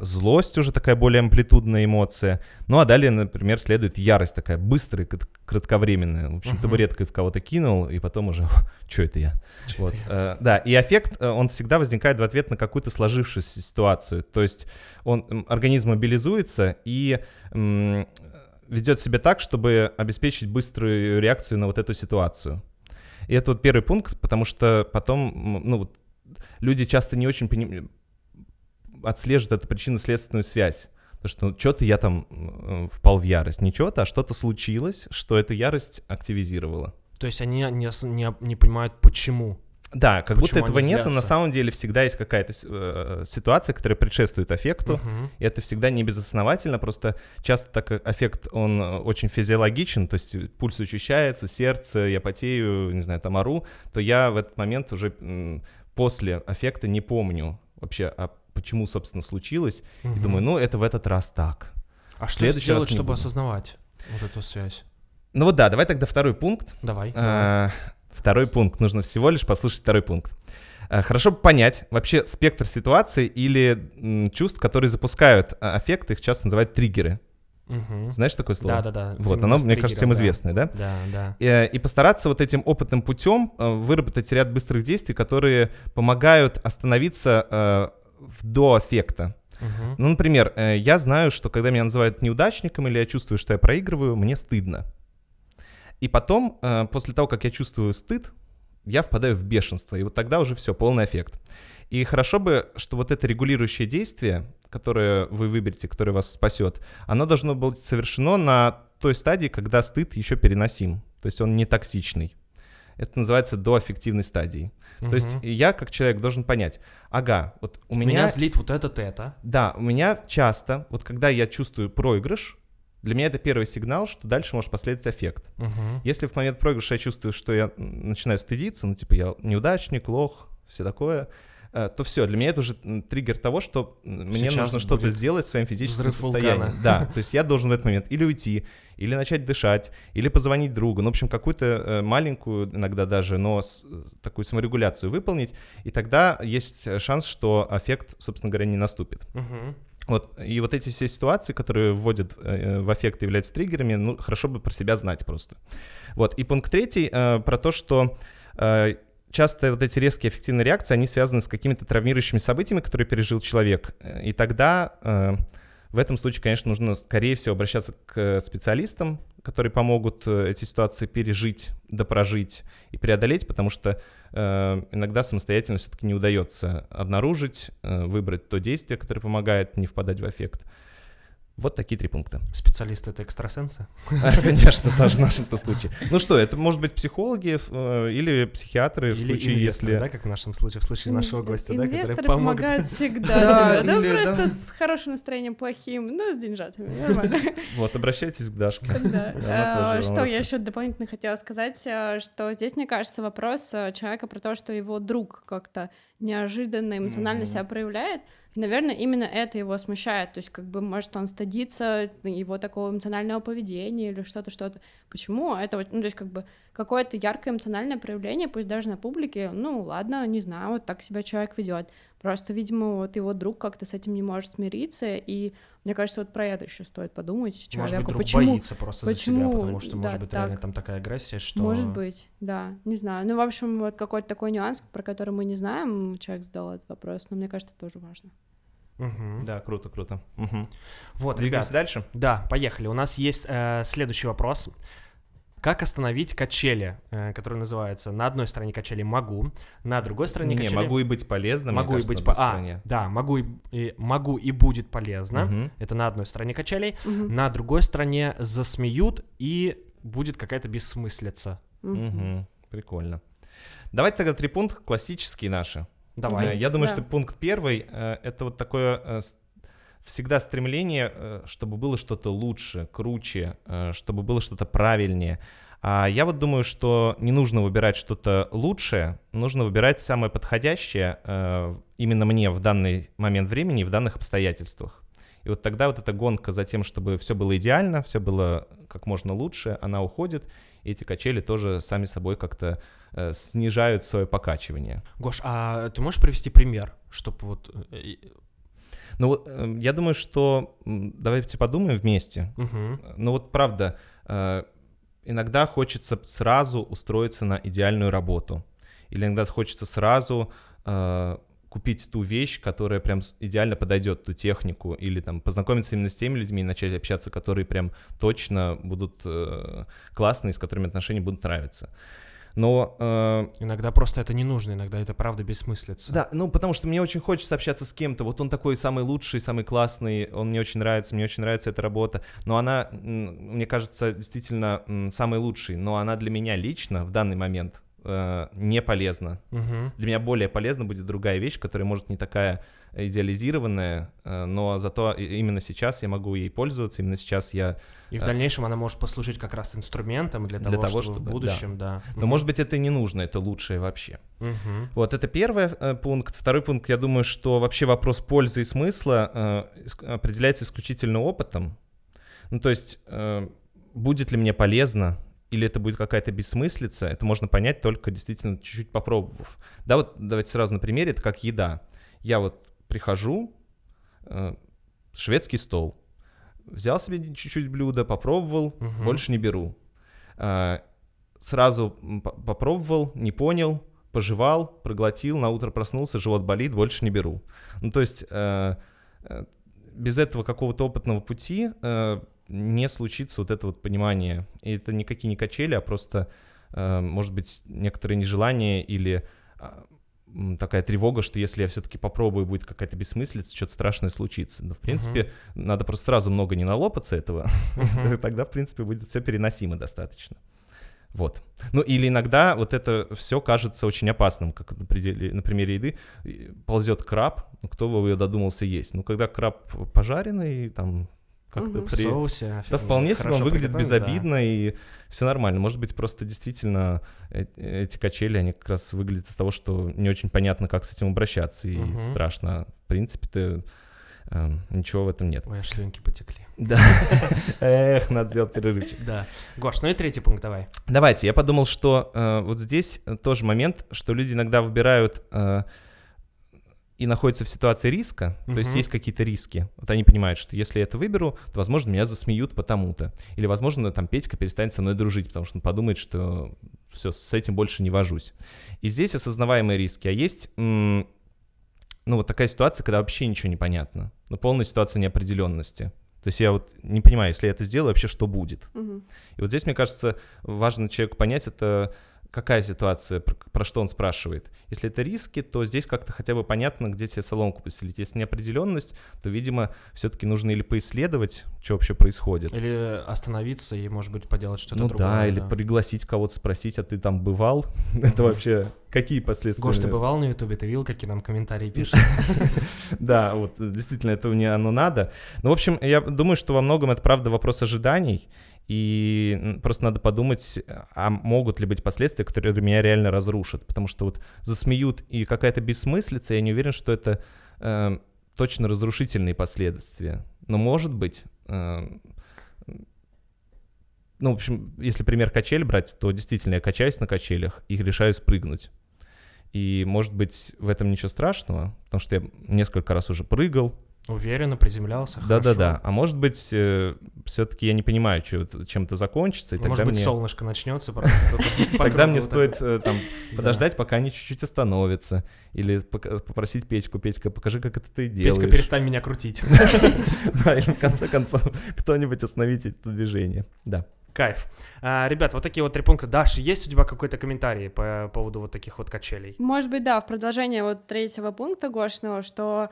злость уже такая более амплитудная эмоция. Ну а далее, например, следует ярость такая быстрая, кратковременная. В общем, табуреткой в кого-то кинул, и потом уже «чё это я?». Вот. Да, и аффект, он всегда возникает в ответ на какую-то сложившуюся ситуацию. То есть организм мобилизуется и ведет себя так, чтобы обеспечить быструю реакцию на вот эту ситуацию. И это вот первый пункт, потому что потом, люди часто не очень отслеживают эту причинно-следственную связь. Потому что что-то я там впал в ярость. Не что-то, а что-то случилось, что эту ярость активизировала. То есть они не понимают, почему. Да, как будто этого нет, но на самом деле всегда есть какая-то ситуация, которая предшествует аффекту, и это всегда не безосновательно, просто часто так аффект, он очень физиологичен, то есть пульс учащается, сердце, я потею, не знаю, там ору, то я в этот момент уже после аффекта не помню вообще, а почему, собственно, случилось, и думаю, это в этот раз так. А что сделать, чтобы осознавать вот эту связь? Ну вот да, давай тогда второй пункт. Давай. Второй пункт. Нужно всего лишь послушать второй пункт. Хорошо бы понять вообще спектр ситуаций или чувств, которые запускают аффект, их часто называют триггеры. Знаешь такое слово? Да. Вот, оно, мне кажется, всем известное, да? Да. И постараться вот этим опытным путем выработать ряд быстрых действий, которые помогают остановиться до аффекта. Ну, например, я знаю, что когда меня называют неудачником или я чувствую, что я проигрываю, мне стыдно. И потом, после того, как я чувствую стыд, я впадаю в бешенство, и вот тогда уже все, полный аффект. И хорошо бы, что вот это регулирующее действие, которое вы выберете, которое вас спасет, оно должно быть совершено на той стадии, когда стыд еще переносим, то есть он не токсичный. Это называется доаффективной стадией. То есть я, как человек, должен понять, вот у меня... Меня злит вот это. Да, у меня часто, вот когда я чувствую проигрыш, для меня это первый сигнал, что дальше может последовать аффект. Если в момент проигрыша я чувствую, что я начинаю стыдиться, я неудачник, лох, все такое, то все, для меня это уже триггер того, что мне нужно что-то сделать в своем физическом состоянии. Да, то есть я должен в этот момент или уйти, или начать дышать, или позвонить другу, в общем, какую-то маленькую иногда даже, но такую саморегуляцию выполнить, и тогда есть шанс, что аффект, собственно говоря, не наступит. Вот, и вот эти все ситуации, которые вводят в аффект и являются триггерами, хорошо бы про себя знать просто. Вот, и пункт 3 про то, что часто вот эти резкие аффективные реакции, они связаны с какими-то травмирующими событиями, которые пережил человек, и тогда в этом случае, конечно, нужно, скорее всего, обращаться к специалистам, которые помогут эти ситуации пережить, допрожить и преодолеть, потому что иногда самостоятельно все-таки не удается обнаружить, выбрать то действие, которое помогает не впадать в аффект. Вот такие три пункта. Специалисты — это экстрасенсы? Конечно, в нашем-то случае. Ну что, это может быть психологи или психиатры в случае, если... да, как в нашем случае, в случае нашего гостя, да, которые помогают всегда. Да, просто с хорошим настроением, плохим, но с деньжатами, нормально. Вот, обращайтесь к Дашке. Что я еще дополнительно хотела сказать, что здесь, мне кажется, вопрос человека про то, что его друг как-то неожиданно эмоционально себя проявляет. И, наверное, именно это его смущает. То есть, может, он стыдится его такого эмоционального поведения или что-то. Почему? Это то есть, какое-то яркое эмоциональное проявление, пусть даже на публике, ладно, не знаю, вот так себя человек ведет. Просто, видимо, вот его друг как-то с этим не может смириться, и мне кажется, вот про это еще стоит подумать человеку. Может быть, друг боится просто за себя, потому что, может быть, реально там такая агрессия, что... Может быть, да, не знаю. Ну, в общем, вот какой-то такой нюанс, про который мы не знаем, человек задал этот вопрос, но мне кажется, это тоже важно. Угу. Да, круто. Угу. Вот, двигаемся дальше? Да, поехали. У нас есть следующий вопрос. Как остановить качели, которые называются на одной стороне качели «могу», на другой стороне качели... Не, «могу и быть полезным», могу мне кажется, и быть стороне. Да, «могу и будет полезно». Угу. Это на одной стороне качелей. Угу. На другой стороне засмеют и будет какая-то бессмыслица. Угу. Прикольно. Давайте тогда три пункта классические наши. Давай. Я думаю, что пункт первый — это вот такое... Всегда стремление, чтобы было что-то лучше, круче, чтобы было что-то правильнее. А я вот думаю, что не нужно выбирать что-то лучшее, нужно выбирать самое подходящее именно мне в данный момент времени и в данных обстоятельствах. И вот тогда вот эта гонка за тем, чтобы все было идеально, все было как можно лучше, она уходит, и эти качели тоже сами собой как-то снижают свое покачивание. Гош, а ты можешь привести пример, чтобы вот... Ну вот, я думаю, что давайте подумаем вместе. Uh-huh. Ну вот правда, иногда хочется сразу устроиться на идеальную работу. Или иногда хочется сразу купить ту вещь, которая прям идеально подойдет, ту технику. Или там познакомиться именно с теми людьми и начать общаться, которые прям точно будут классные, с которыми отношения будут нравиться. Но иногда просто это не нужно, иногда это правда бессмыслица. Да, ну потому что мне очень хочется общаться с кем-то. Вот он такой самый лучший, самый классный, он мне очень нравится эта работа. Но она, мне кажется, действительно самый лучший. Но она для меня лично в данный момент не полезна. Угу. Для меня более полезна будет другая вещь, которая, может, не такая идеализированная, но зато именно сейчас я могу ей пользоваться, именно сейчас я... И в дальнейшем она может послужить как раз инструментом для того, чтобы в будущем, да. Но, может быть, это и не нужно, это лучшее вообще. Угу. Вот, это первый пункт. Второй пункт, я думаю, что вообще вопрос пользы и смысла определяется исключительно опытом. Ну, то есть, будет ли мне полезно, или это будет какая-то бессмыслица, это можно понять только действительно чуть-чуть попробовав. Да, вот давайте сразу на примере, это как еда. Я вот прихожу, шведский стол, взял себе чуть-чуть блюдо, попробовал, угу. больше не беру. Сразу попробовал, не понял, пожевал, проглотил, на утро проснулся, живот болит, больше не беру. Ну, то есть без этого какого-то опытного пути не случится вот это вот понимание. И это никакие не качели, а просто, может быть, некоторое нежелание или... такая тревога, что если я все-таки попробую, будет какая-то бессмыслица, что-то страшное случится. Но, в принципе, надо просто сразу много не налопаться этого, тогда, в принципе, будет все переносимо достаточно. Вот. Ну, или иногда вот это все кажется очень опасным, как на примере еды. Ползет краб, кто бы ее додумался есть? Ну, когда краб пожаренный, там... Как-то в соусе. Да, вполне себе он выглядит безобидно, да. И все нормально. Может быть, просто действительно эти качели, они как раз выглядят из того, что не очень понятно, как с этим обращаться, и страшно. В принципе-то ничего в этом нет. Ой, аж слюнки потекли. Да. Эх, надо сделать перерывчик. Да. Гош, ну и третий пункт давай. Давайте. Я подумал, что вот здесь тоже момент, что люди иногда выбирают... и находятся в ситуации риска, то есть есть какие-то риски. Вот они понимают, что если я это выберу, то, возможно, меня засмеют потому-то. Или, возможно, там Петька перестанет со мной дружить, потому что он подумает, что все, с этим больше не вожусь. И здесь осознаваемые риски. А есть, ну, вот такая ситуация, когда вообще ничего не понятно. Ну, полная ситуация неопределенности. То есть я вот не понимаю, если я это сделаю, вообще что будет? И вот здесь, мне кажется, важно человеку понять это... Какая ситуация, про что он спрашивает? Если это риски, то здесь как-то хотя бы понятно, где себе соломку постелить. Если неопределенность, то, видимо, все-таки нужно или поисследовать, что вообще происходит. Или остановиться и, может быть, поделать что-то другое. Ну да, или пригласить кого-то, спросить, а ты там бывал? Это вообще какие последствия? Гош, ты бывал на Ютубе? Ты видел, какие нам комментарии пишут? Да, вот действительно, это мне оно надо. Ну, в общем, я думаю, что во многом это, правда, вопрос ожиданий. И просто надо подумать, а могут ли быть последствия, которые меня реально разрушат. Потому что вот засмеют и какая-то бессмыслица, я не уверен, что это точно разрушительные последствия. Но может быть... ну, в общем, если пример качель брать, то действительно я качаюсь на качелях и решаю спрыгнуть. И, может быть, в этом ничего страшного, потому что я несколько раз уже прыгал. Уверенно приземлялся, хорошо. Да-да-да. А может быть, все-таки я не понимаю, чем это закончится. И может тогда быть, мне... солнышко начнется просто. Тогда мне стоит подождать, пока они чуть-чуть остановятся. Или попросить Петьку: Петька, покажи, как это ты делаешь. Петька, перестань меня крутить. Да, или в конце концов кто-нибудь остановите это движение. Да. Кайф. Ребят, вот такие вот три пункта. Даша, есть у тебя какой-то комментарий по поводу вот таких вот качелей? Может быть, да, в продолжение вот третьего пункта Гошиного, что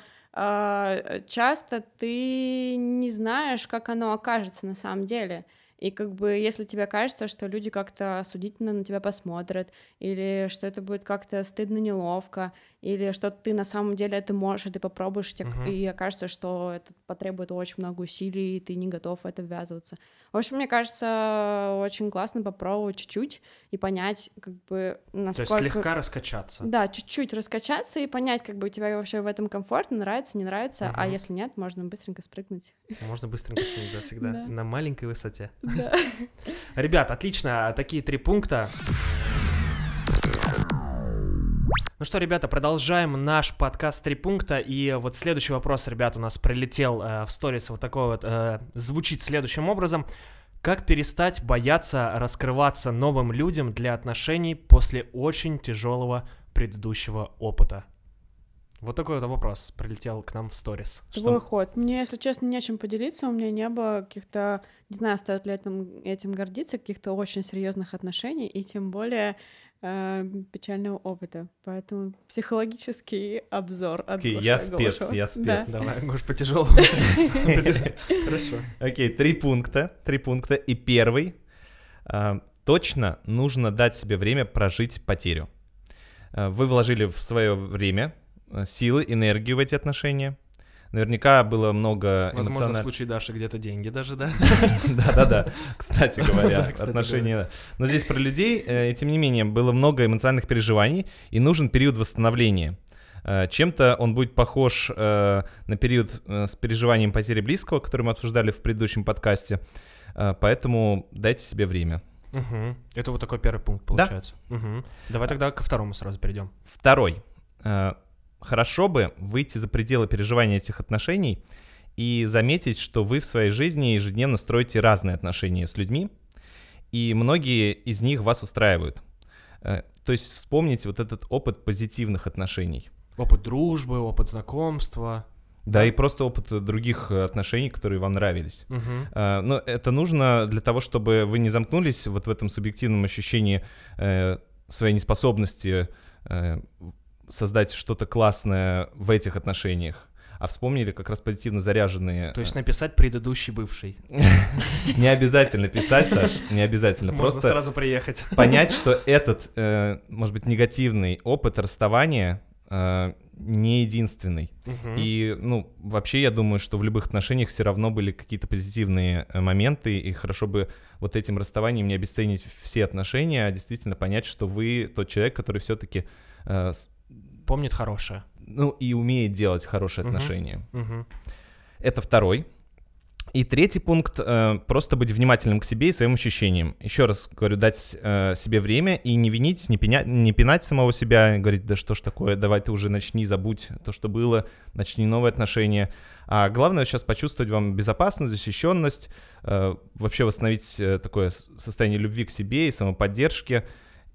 часто ты не знаешь, как оно окажется на самом деле. И как бы если тебе кажется, что люди как-то осудительно на тебя посмотрят, или что это будет как-то стыдно, неловко, или что ты на самом деле это можешь, и ты попробуешь, и окажется, что это потребует очень много усилий, и ты не готов в это ввязываться. В общем, мне кажется, очень классно попробовать чуть-чуть и понять, как бы, насколько... То есть слегка раскачаться. Да, чуть-чуть раскачаться и понять, как бы тебе вообще в этом комфортно, нравится, не нравится, а если нет, можно быстренько спрыгнуть. Можно быстренько спрыгнуть, да, всегда. Да. На маленькой высоте. Да. Ребят, отлично, такие три пункта. Ну что, ребята, продолжаем наш подкаст «Три пункта». И вот следующий вопрос, ребят, у нас прилетел в сторис вот такой вот. Звучит следующим образом. Как перестать бояться раскрываться новым людям для отношений после очень тяжелого предыдущего опыта? Вот такой вот вопрос прилетел к нам в сторис. Твой ход. Мне, если честно, нечем поделиться. У меня не было каких-то, не знаю, стоит ли этим гордиться, каких-то очень серьезных отношений, и тем более печального опыта. Поэтому психологический обзор от Гоши Голышева. Я спец. Да. Давай, Гош, потяжелому. Хорошо. Окей, три пункта. И первый. Точно нужно дать себе время прожить потерю. Вы вложили в свое время... силы, энергию в эти отношения. Наверняка было много эмоциональных... Возможно, в случае Даши где-то деньги даже, да? Да-да-да, кстати говоря, отношения. Но здесь про людей, и тем не менее, было много эмоциональных переживаний, и нужен период восстановления. Чем-то он будет похож на период с переживанием потери близкого, который мы обсуждали в предыдущем подкасте, поэтому дайте себе время. Это вот такой первый пункт получается. Давай тогда ко второму сразу перейдем. Второй. Хорошо бы выйти за пределы переживания этих отношений и заметить, что вы в своей жизни ежедневно строите разные отношения с людьми, и многие из них вас устраивают. То есть вспомните вот этот опыт позитивных отношений. Опыт дружбы, опыт знакомства. Да, и просто опыт других отношений, которые вам нравились. Но это нужно для того, чтобы вы не замкнулись вот в этом субъективном ощущении своей неспособности создать что-то классное в этих отношениях, а вспомнили как раз позитивно заряженные... То есть написать предыдущий бывший. Не обязательно писать, Саш, не обязательно. Просто сразу приехать. Понять, что этот, может быть, негативный опыт расставания не единственный. И, вообще я думаю, что в любых отношениях все равно были какие-то позитивные моменты, и хорошо бы вот этим расставанием не обесценить все отношения, а действительно понять, что вы тот человек, который все-таки... помнит хорошее. И умеет делать хорошие отношения. Это второй. И третий пункт — просто быть внимательным к себе и своим ощущениям. Еще раз говорю, дать себе время и не винить, не пинать самого себя, говорить, да что ж такое, давай ты уже начни, забудь то, что было, начни новые отношения. А главное сейчас почувствовать вам безопасность, защищенность, вообще восстановить такое состояние любви к себе и самоподдержки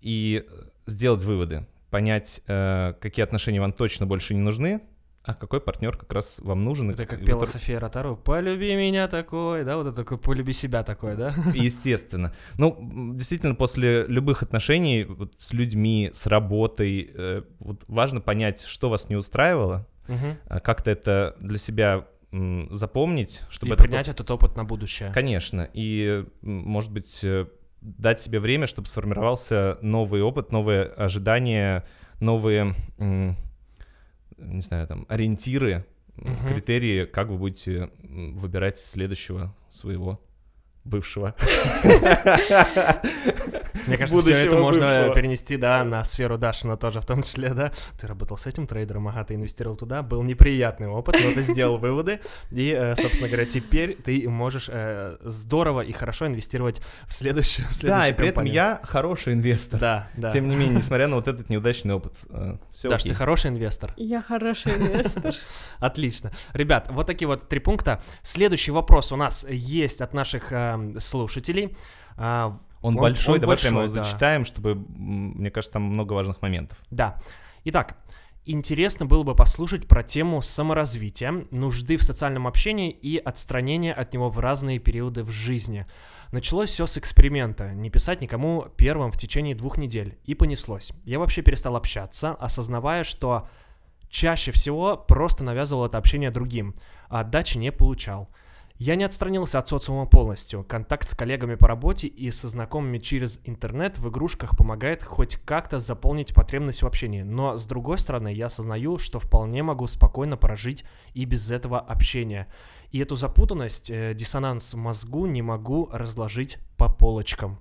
и сделать выводы. Понять, какие отношения вам точно больше не нужны, а какой партнер как раз вам нужен. Это как пела София Ротару: «Полюби меня такой», да, вот это такой «Полюби себя такой», да? Естественно. Действительно, после любых отношений вот, с людьми, с работой, важно понять, что вас не устраивало, как-то это для себя запомнить. Чтобы принять этот опыт на будущее. Конечно, и, может быть... дать себе время, чтобы сформировался новый опыт, новые ожидания, новые, не знаю, там, ориентиры, критерии, как вы будете выбирать следующего своего бывшего. Мне кажется, все это можно перенести, да, на сферу Дашина тоже в том числе, да. Ты работал с этим трейдером, ага, ты инвестировал туда, был неприятный опыт, но ты сделал выводы, и, собственно говоря, теперь ты можешь здорово и хорошо инвестировать в следующую компанию. Да, и при этом я хороший инвестор. Да, да. Тем не менее, несмотря на вот этот неудачный опыт. Даш, ты хороший инвестор? Я хороший инвестор. Отлично. Ребят, вот такие вот три пункта. Следующий вопрос у нас есть от наших слушателей. Он большой, давай прямо его зачитаем, чтобы, мне кажется, там много важных моментов. Да. Итак, интересно было бы послушать про тему саморазвития, нужды в социальном общении и отстранения от него в разные периоды в жизни. Началось все с эксперимента, не писать никому первым в течение 2 недель, и понеслось. Я вообще перестал общаться, осознавая, что чаще всего просто навязывал это общение другим, а отдачи не получал. Я не отстранился от социума полностью. Контакт с коллегами по работе и со знакомыми через интернет в игрушках помогает хоть как-то заполнить потребность в общении. Но, с другой стороны, я осознаю, что вполне могу спокойно прожить и без этого общения. И эту запутанность, диссонанс в мозгу не могу разложить по полочкам.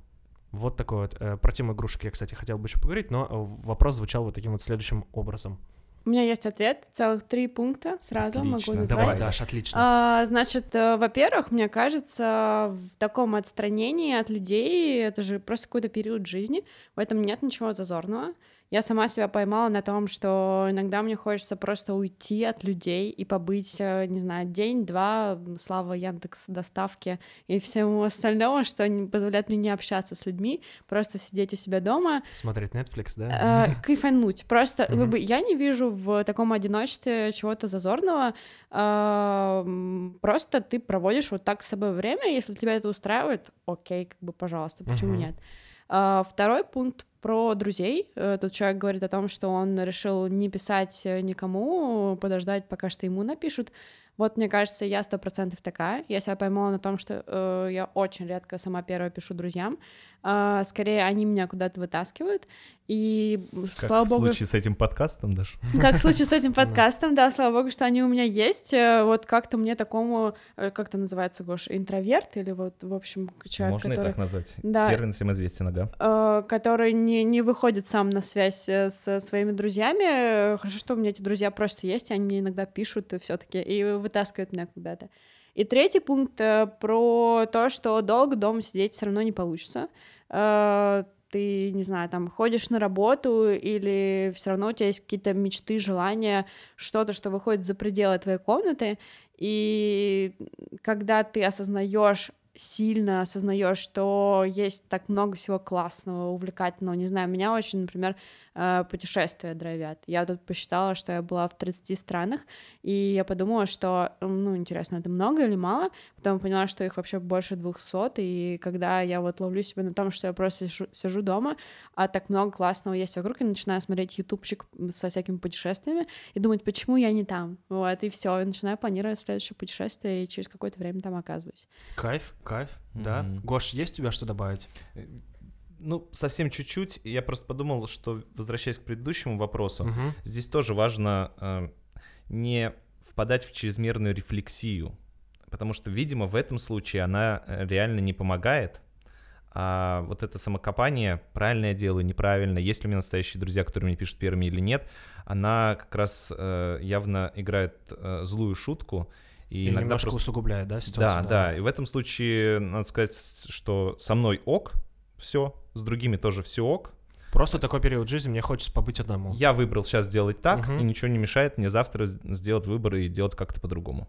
Вот такой вот. Про тему игрушек я, кстати, хотел бы еще поговорить, но вопрос звучал вот таким вот следующим образом. У меня есть ответ, целых 3 пункта сразу отлично. Могу назвать. Давай, Даш, отлично. Значит, во-первых, мне кажется, в таком отстранении от людей, это же просто какой-то период жизни, в этом нет ничего зазорного. Я сама себя поймала на том, что иногда мне хочется просто уйти от людей и побыть, не знаю, день-два, слава Яндекс.Доставке и всему остальному, что позволяет мне не общаться с людьми, просто сидеть у себя дома. Смотреть Netflix, да? Кайфануть. Просто я не вижу в таком одиночестве чего-то зазорного. Просто ты проводишь вот так с собой время, если тебя это устраивает, окей, пожалуйста, почему нет? Второй пункт про друзей. Тут человек говорит о том, что он решил не писать никому, подождать, пока что ему напишут. Вот, мне кажется, я 100% такая. Я себя поймала на том, что я очень редко сама первая пишу друзьям. Скорее, они меня куда-то вытаскивают. И, слава богу... Как в случае с этим подкастом, даже. Как в случае с этим подкастом, да, слава богу, что они у меня есть. Вот как-то мне такому... Как это называется, Гош? Интроверт? Или вот, в общем, человек, можно который... Можно и так назвать. Термин всем известен, ага. Который не выходит сам на связь со своими друзьями. Хорошо, что у меня эти друзья просто есть, они мне иногда пишут все-таки и вытаскивают меня куда-то. И третий пункт про то, что долго дома сидеть все равно не получится. Ты, не знаю, там ходишь на работу или все равно у тебя есть какие-то мечты, желания, что-то, что выходит за пределы твоей комнаты. И когда ты сильно осознаешь, что есть так много всего классного, увлекательного. Не знаю, меня очень, например, путешествия драйвят. Я тут посчитала, что я была в 30 странах, и я подумала, что, интересно, это много или мало? Потом поняла, что их вообще больше 200, и когда я вот ловлю себя на том, что я просто сижу дома, а так много классного есть вокруг, и начинаю смотреть ютубчик со всякими путешествиями и думать, почему я не там? Вот, и все, я начинаю планировать следующее путешествие, и через какое-то время там оказываюсь. Кайф, да. Гош, есть у тебя что добавить? Совсем чуть-чуть. Я просто подумал, что, возвращаясь к предыдущему вопросу, здесь тоже важно не впадать в чрезмерную рефлексию, потому что, видимо, в этом случае она реально не помогает. А вот это самокопание, правильно я делаю, неправильно, есть ли у меня настоящие друзья, которые мне пишут первыми или нет, она как раз явно играет злую шутку. И немножко просто... усугубляет, да, ситуацию? Да, и в этом случае надо сказать, что со мной ок, все, с другими тоже все ок. Просто такой период жизни, мне хочется побыть одному. Я выбрал сейчас делать так, и ничего не мешает мне завтра сделать выбор и делать как-то по-другому.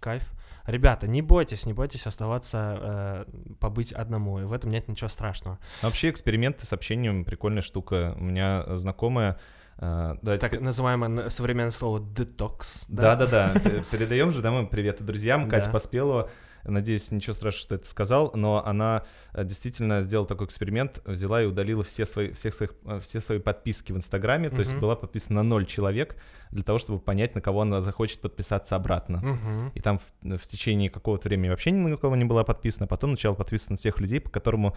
Кайф. Ребята, не бойтесь оставаться, побыть одному, и в этом нет ничего страшного. Вообще эксперименты с общением — прикольная штука. У меня знакомая... Так называемое современное слово детокс. Да. Передаем же домой привет друзьям. Катя Поспелова, надеюсь, ничего страшного, что это сказал, но она действительно сделала такой эксперимент, взяла и удалила все свои подписки в Инстаграме, то есть была подписана на 0 человек для того, чтобы понять, на кого она захочет подписаться обратно. И там в течение какого-то времени вообще ни на кого не была подписана, потом начала подписываться на тех людей, по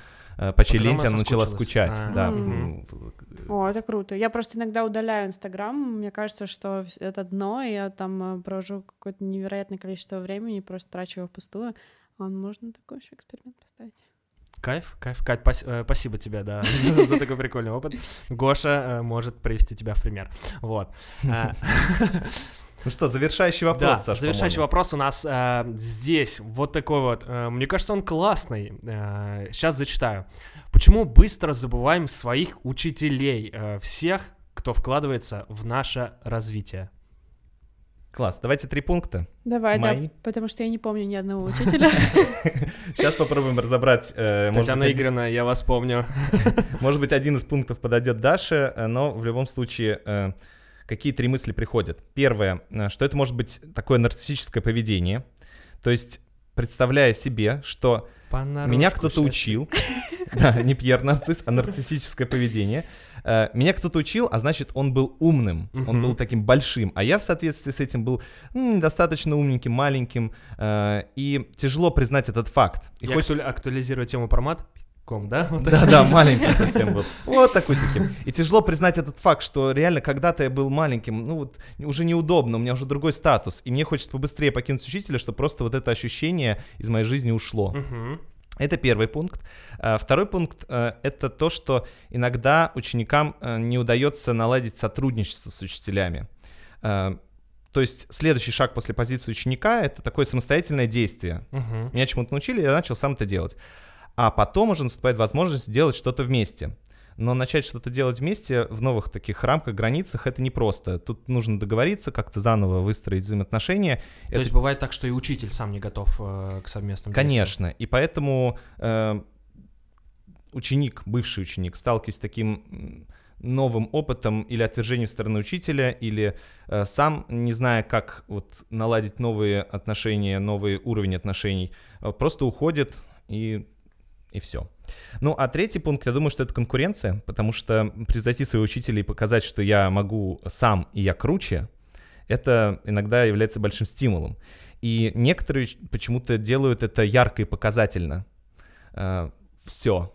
чьей ленте она начала скучать. О, это круто. Я просто иногда удаляю Инстаграм, мне кажется, что это дно, и я там провожу какое-то невероятное количество времени, просто трачу его впустую. Можно такой еще эксперимент поставить. Кайф. Кать, спасибо тебе, да, за такой прикольный опыт. Гоша может привести тебя в пример. Вот. Ну что, завершающий вопрос, да, Саша, завершающий по-моему. Вопрос у нас здесь вот такой вот. Мне кажется, он классный. Сейчас зачитаю. Почему быстро забываем своих учителей, всех, кто вкладывается в наше развитие? Класс, давайте 3 пункта. Давай, мои. Да, потому что я не помню ни одного учителя. Сейчас попробуем разобрать. Татьяна Игоревна, я вас помню. Может быть, один из пунктов подойдет Даше, но в любом случае... Какие 3 мысли приходят? Первое, что это может быть такое нарциссическое поведение, то есть представляя себе, что меня кто-то учил, да, не Пьер-нарцисс, а нарциссическое поведение, меня кто-то учил, а значит он был умным, он был таким большим, а я в соответствии с этим был достаточно умненьким, маленьким, и тяжело признать этот факт. И хочется актуализировать тему про мат. Да, вот да, маленький совсем был. Вот такой сяким. И тяжело признать этот факт, что реально когда-то я был маленьким, ну вот уже неудобно, у меня уже другой статус, и мне хочется побыстрее покинуть учителя, чтобы просто вот это ощущение из моей жизни ушло. Это первый пункт. Второй пункт — это то, что иногда ученикам не удается наладить сотрудничество с учителями. То есть следующий шаг после позиции ученика — это такое самостоятельное действие. Меня чему-то научили, я начал сам это делать. А потом уже наступает возможность делать что-то вместе. Но начать что-то делать вместе в новых таких рамках, границах — это непросто. Тут нужно договориться, как-то заново выстроить взаимоотношения. То есть бывает так, что и учитель сам не готов к совместным действиям. Конечно, и поэтому ученик, бывший ученик, сталкиваясь с таким новым опытом или отвержением со стороны учителя, или сам, не зная, как вот наладить новые отношения, новый уровень отношений, просто уходит и все. Ну, а третий пункт, я думаю, что это конкуренция, потому что превзойти своего учителя и показать, что я могу сам и я круче, это иногда является большим стимулом. И некоторые почему-то делают это ярко и показательно. Все.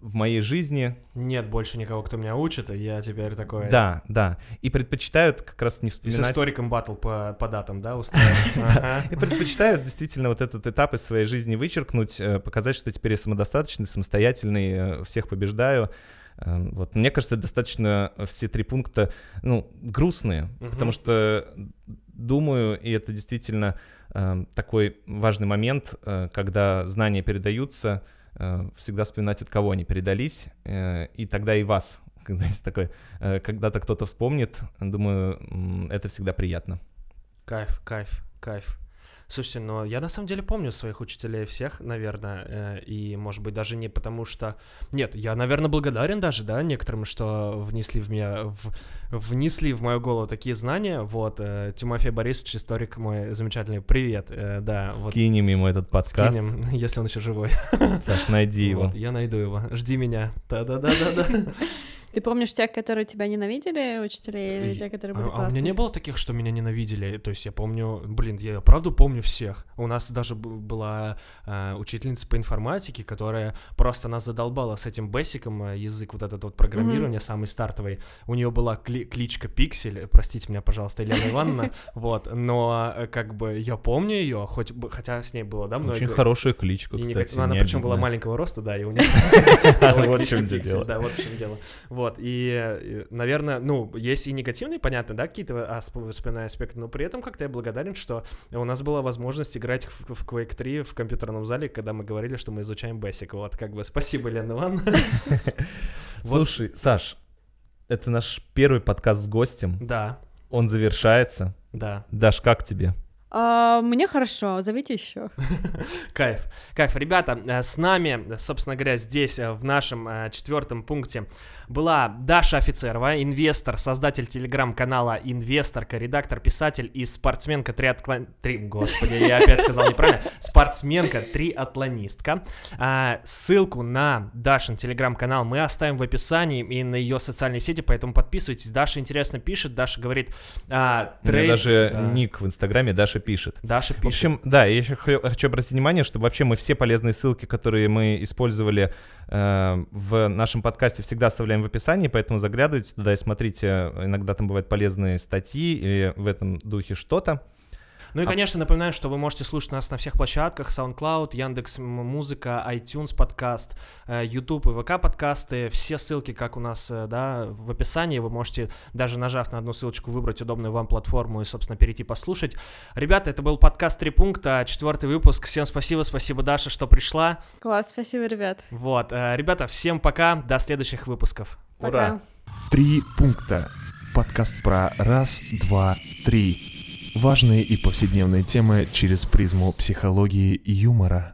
В моей жизни... Нет больше никого, кто меня учит, и я теперь такой... Да. И предпочитают как раз не вспоминать... С историком баттл по датам, да, устраивать? И предпочитают действительно вот этот этап из своей жизни вычеркнуть, показать, что теперь я самодостаточный, самостоятельный, всех побеждаю. Вот. Мне кажется, достаточно все 3 пункта, ну, грустные, потому что, думаю, и это действительно такой важный момент, когда знания передаются, всегда вспоминать, от кого они передались, и тогда и вас, когда-то кто-то вспомнит, думаю, это всегда приятно. Кайф. Слушайте, но я на самом деле помню своих учителей всех, наверное, и, может быть, даже не потому что... Нет, я, наверное, благодарен даже, да, некоторым, что внесли в мою голову такие знания. Вот, Тимофей Борисович, историк мой замечательный, привет, да. Скинем вот, ему этот подкаст. Скинем, если он еще живой. Саш, найди его. Вот, я найду его, жди меня. Да-да-да-да-да. Ты помнишь тех, которые тебя ненавидели, учителей, или тех, которые были классные? А у меня не было таких, что меня ненавидели. То есть я помню, я правда помню всех. У нас даже была учительница по информатике, которая просто нас задолбала с этим Basic, язык вот этот вот программирования, самый стартовый. У нее была кличка Пиксель, простите меня, пожалуйста, Елена Ивановна, вот. Но как бы я помню ее, хотя с ней было, да, много. Очень хорошая кличка, кстати. Она причем была маленького роста, да, и у нее вот в чем дело. Да, вот в чем дело. Вот, и, наверное, ну, есть и негативные, понятно, да, какие-то воспоминания, аспекты, но при этом как-то я благодарен, что у нас была возможность играть в Quake 3 в компьютерном зале, когда мы говорили, что мы изучаем Basic, вот, как бы, спасибо, Лена Ивановна. Слушай, Саш, это наш первый подкаст с гостем. Да. Он завершается. Да. Даш, как тебе? Мне хорошо, зовите еще. Кайф. Ребята, с нами, собственно говоря, здесь, в нашем 4-м пункте, была Даша Офицерова, инвестор, создатель телеграм-канала «Инвесторка», редактор, писатель и спортсменка триатлонистка. Ссылку на Дашин телеграм-канал мы оставим в описании и на ее социальные сети, поэтому подписывайтесь. Даша интересно пишет, Даша говорит... Трейд... даже ник в Инстаграме Даша пишет. В общем, да, я еще хочу обратить внимание, что вообще мы все полезные ссылки, которые мы использовали в нашем подкасте, всегда оставляем в описании, поэтому заглядывайте туда и смотрите. Иногда там бывают полезные статьи или в этом духе что-то. Ну и, конечно, напоминаю, что вы можете слушать нас на всех площадках: SoundCloud, Яндекс.Музыка, iTunes подкаст, YouTube и ВК подкасты. Все ссылки, как у нас, да, в описании. Вы можете, даже нажав на одну ссылочку, выбрать удобную вам платформу и, собственно, перейти послушать. Ребята, это был подкаст «Три пункта», 4-й выпуск. Всем спасибо, спасибо, Даша, что пришла. Класс, спасибо, ребят. Вот, ребята, всем пока, до следующих выпусков. Пока. Ура. «Три пункта». Подкаст про раз, два, три. Важные и повседневные темы через призму психологии и юмора.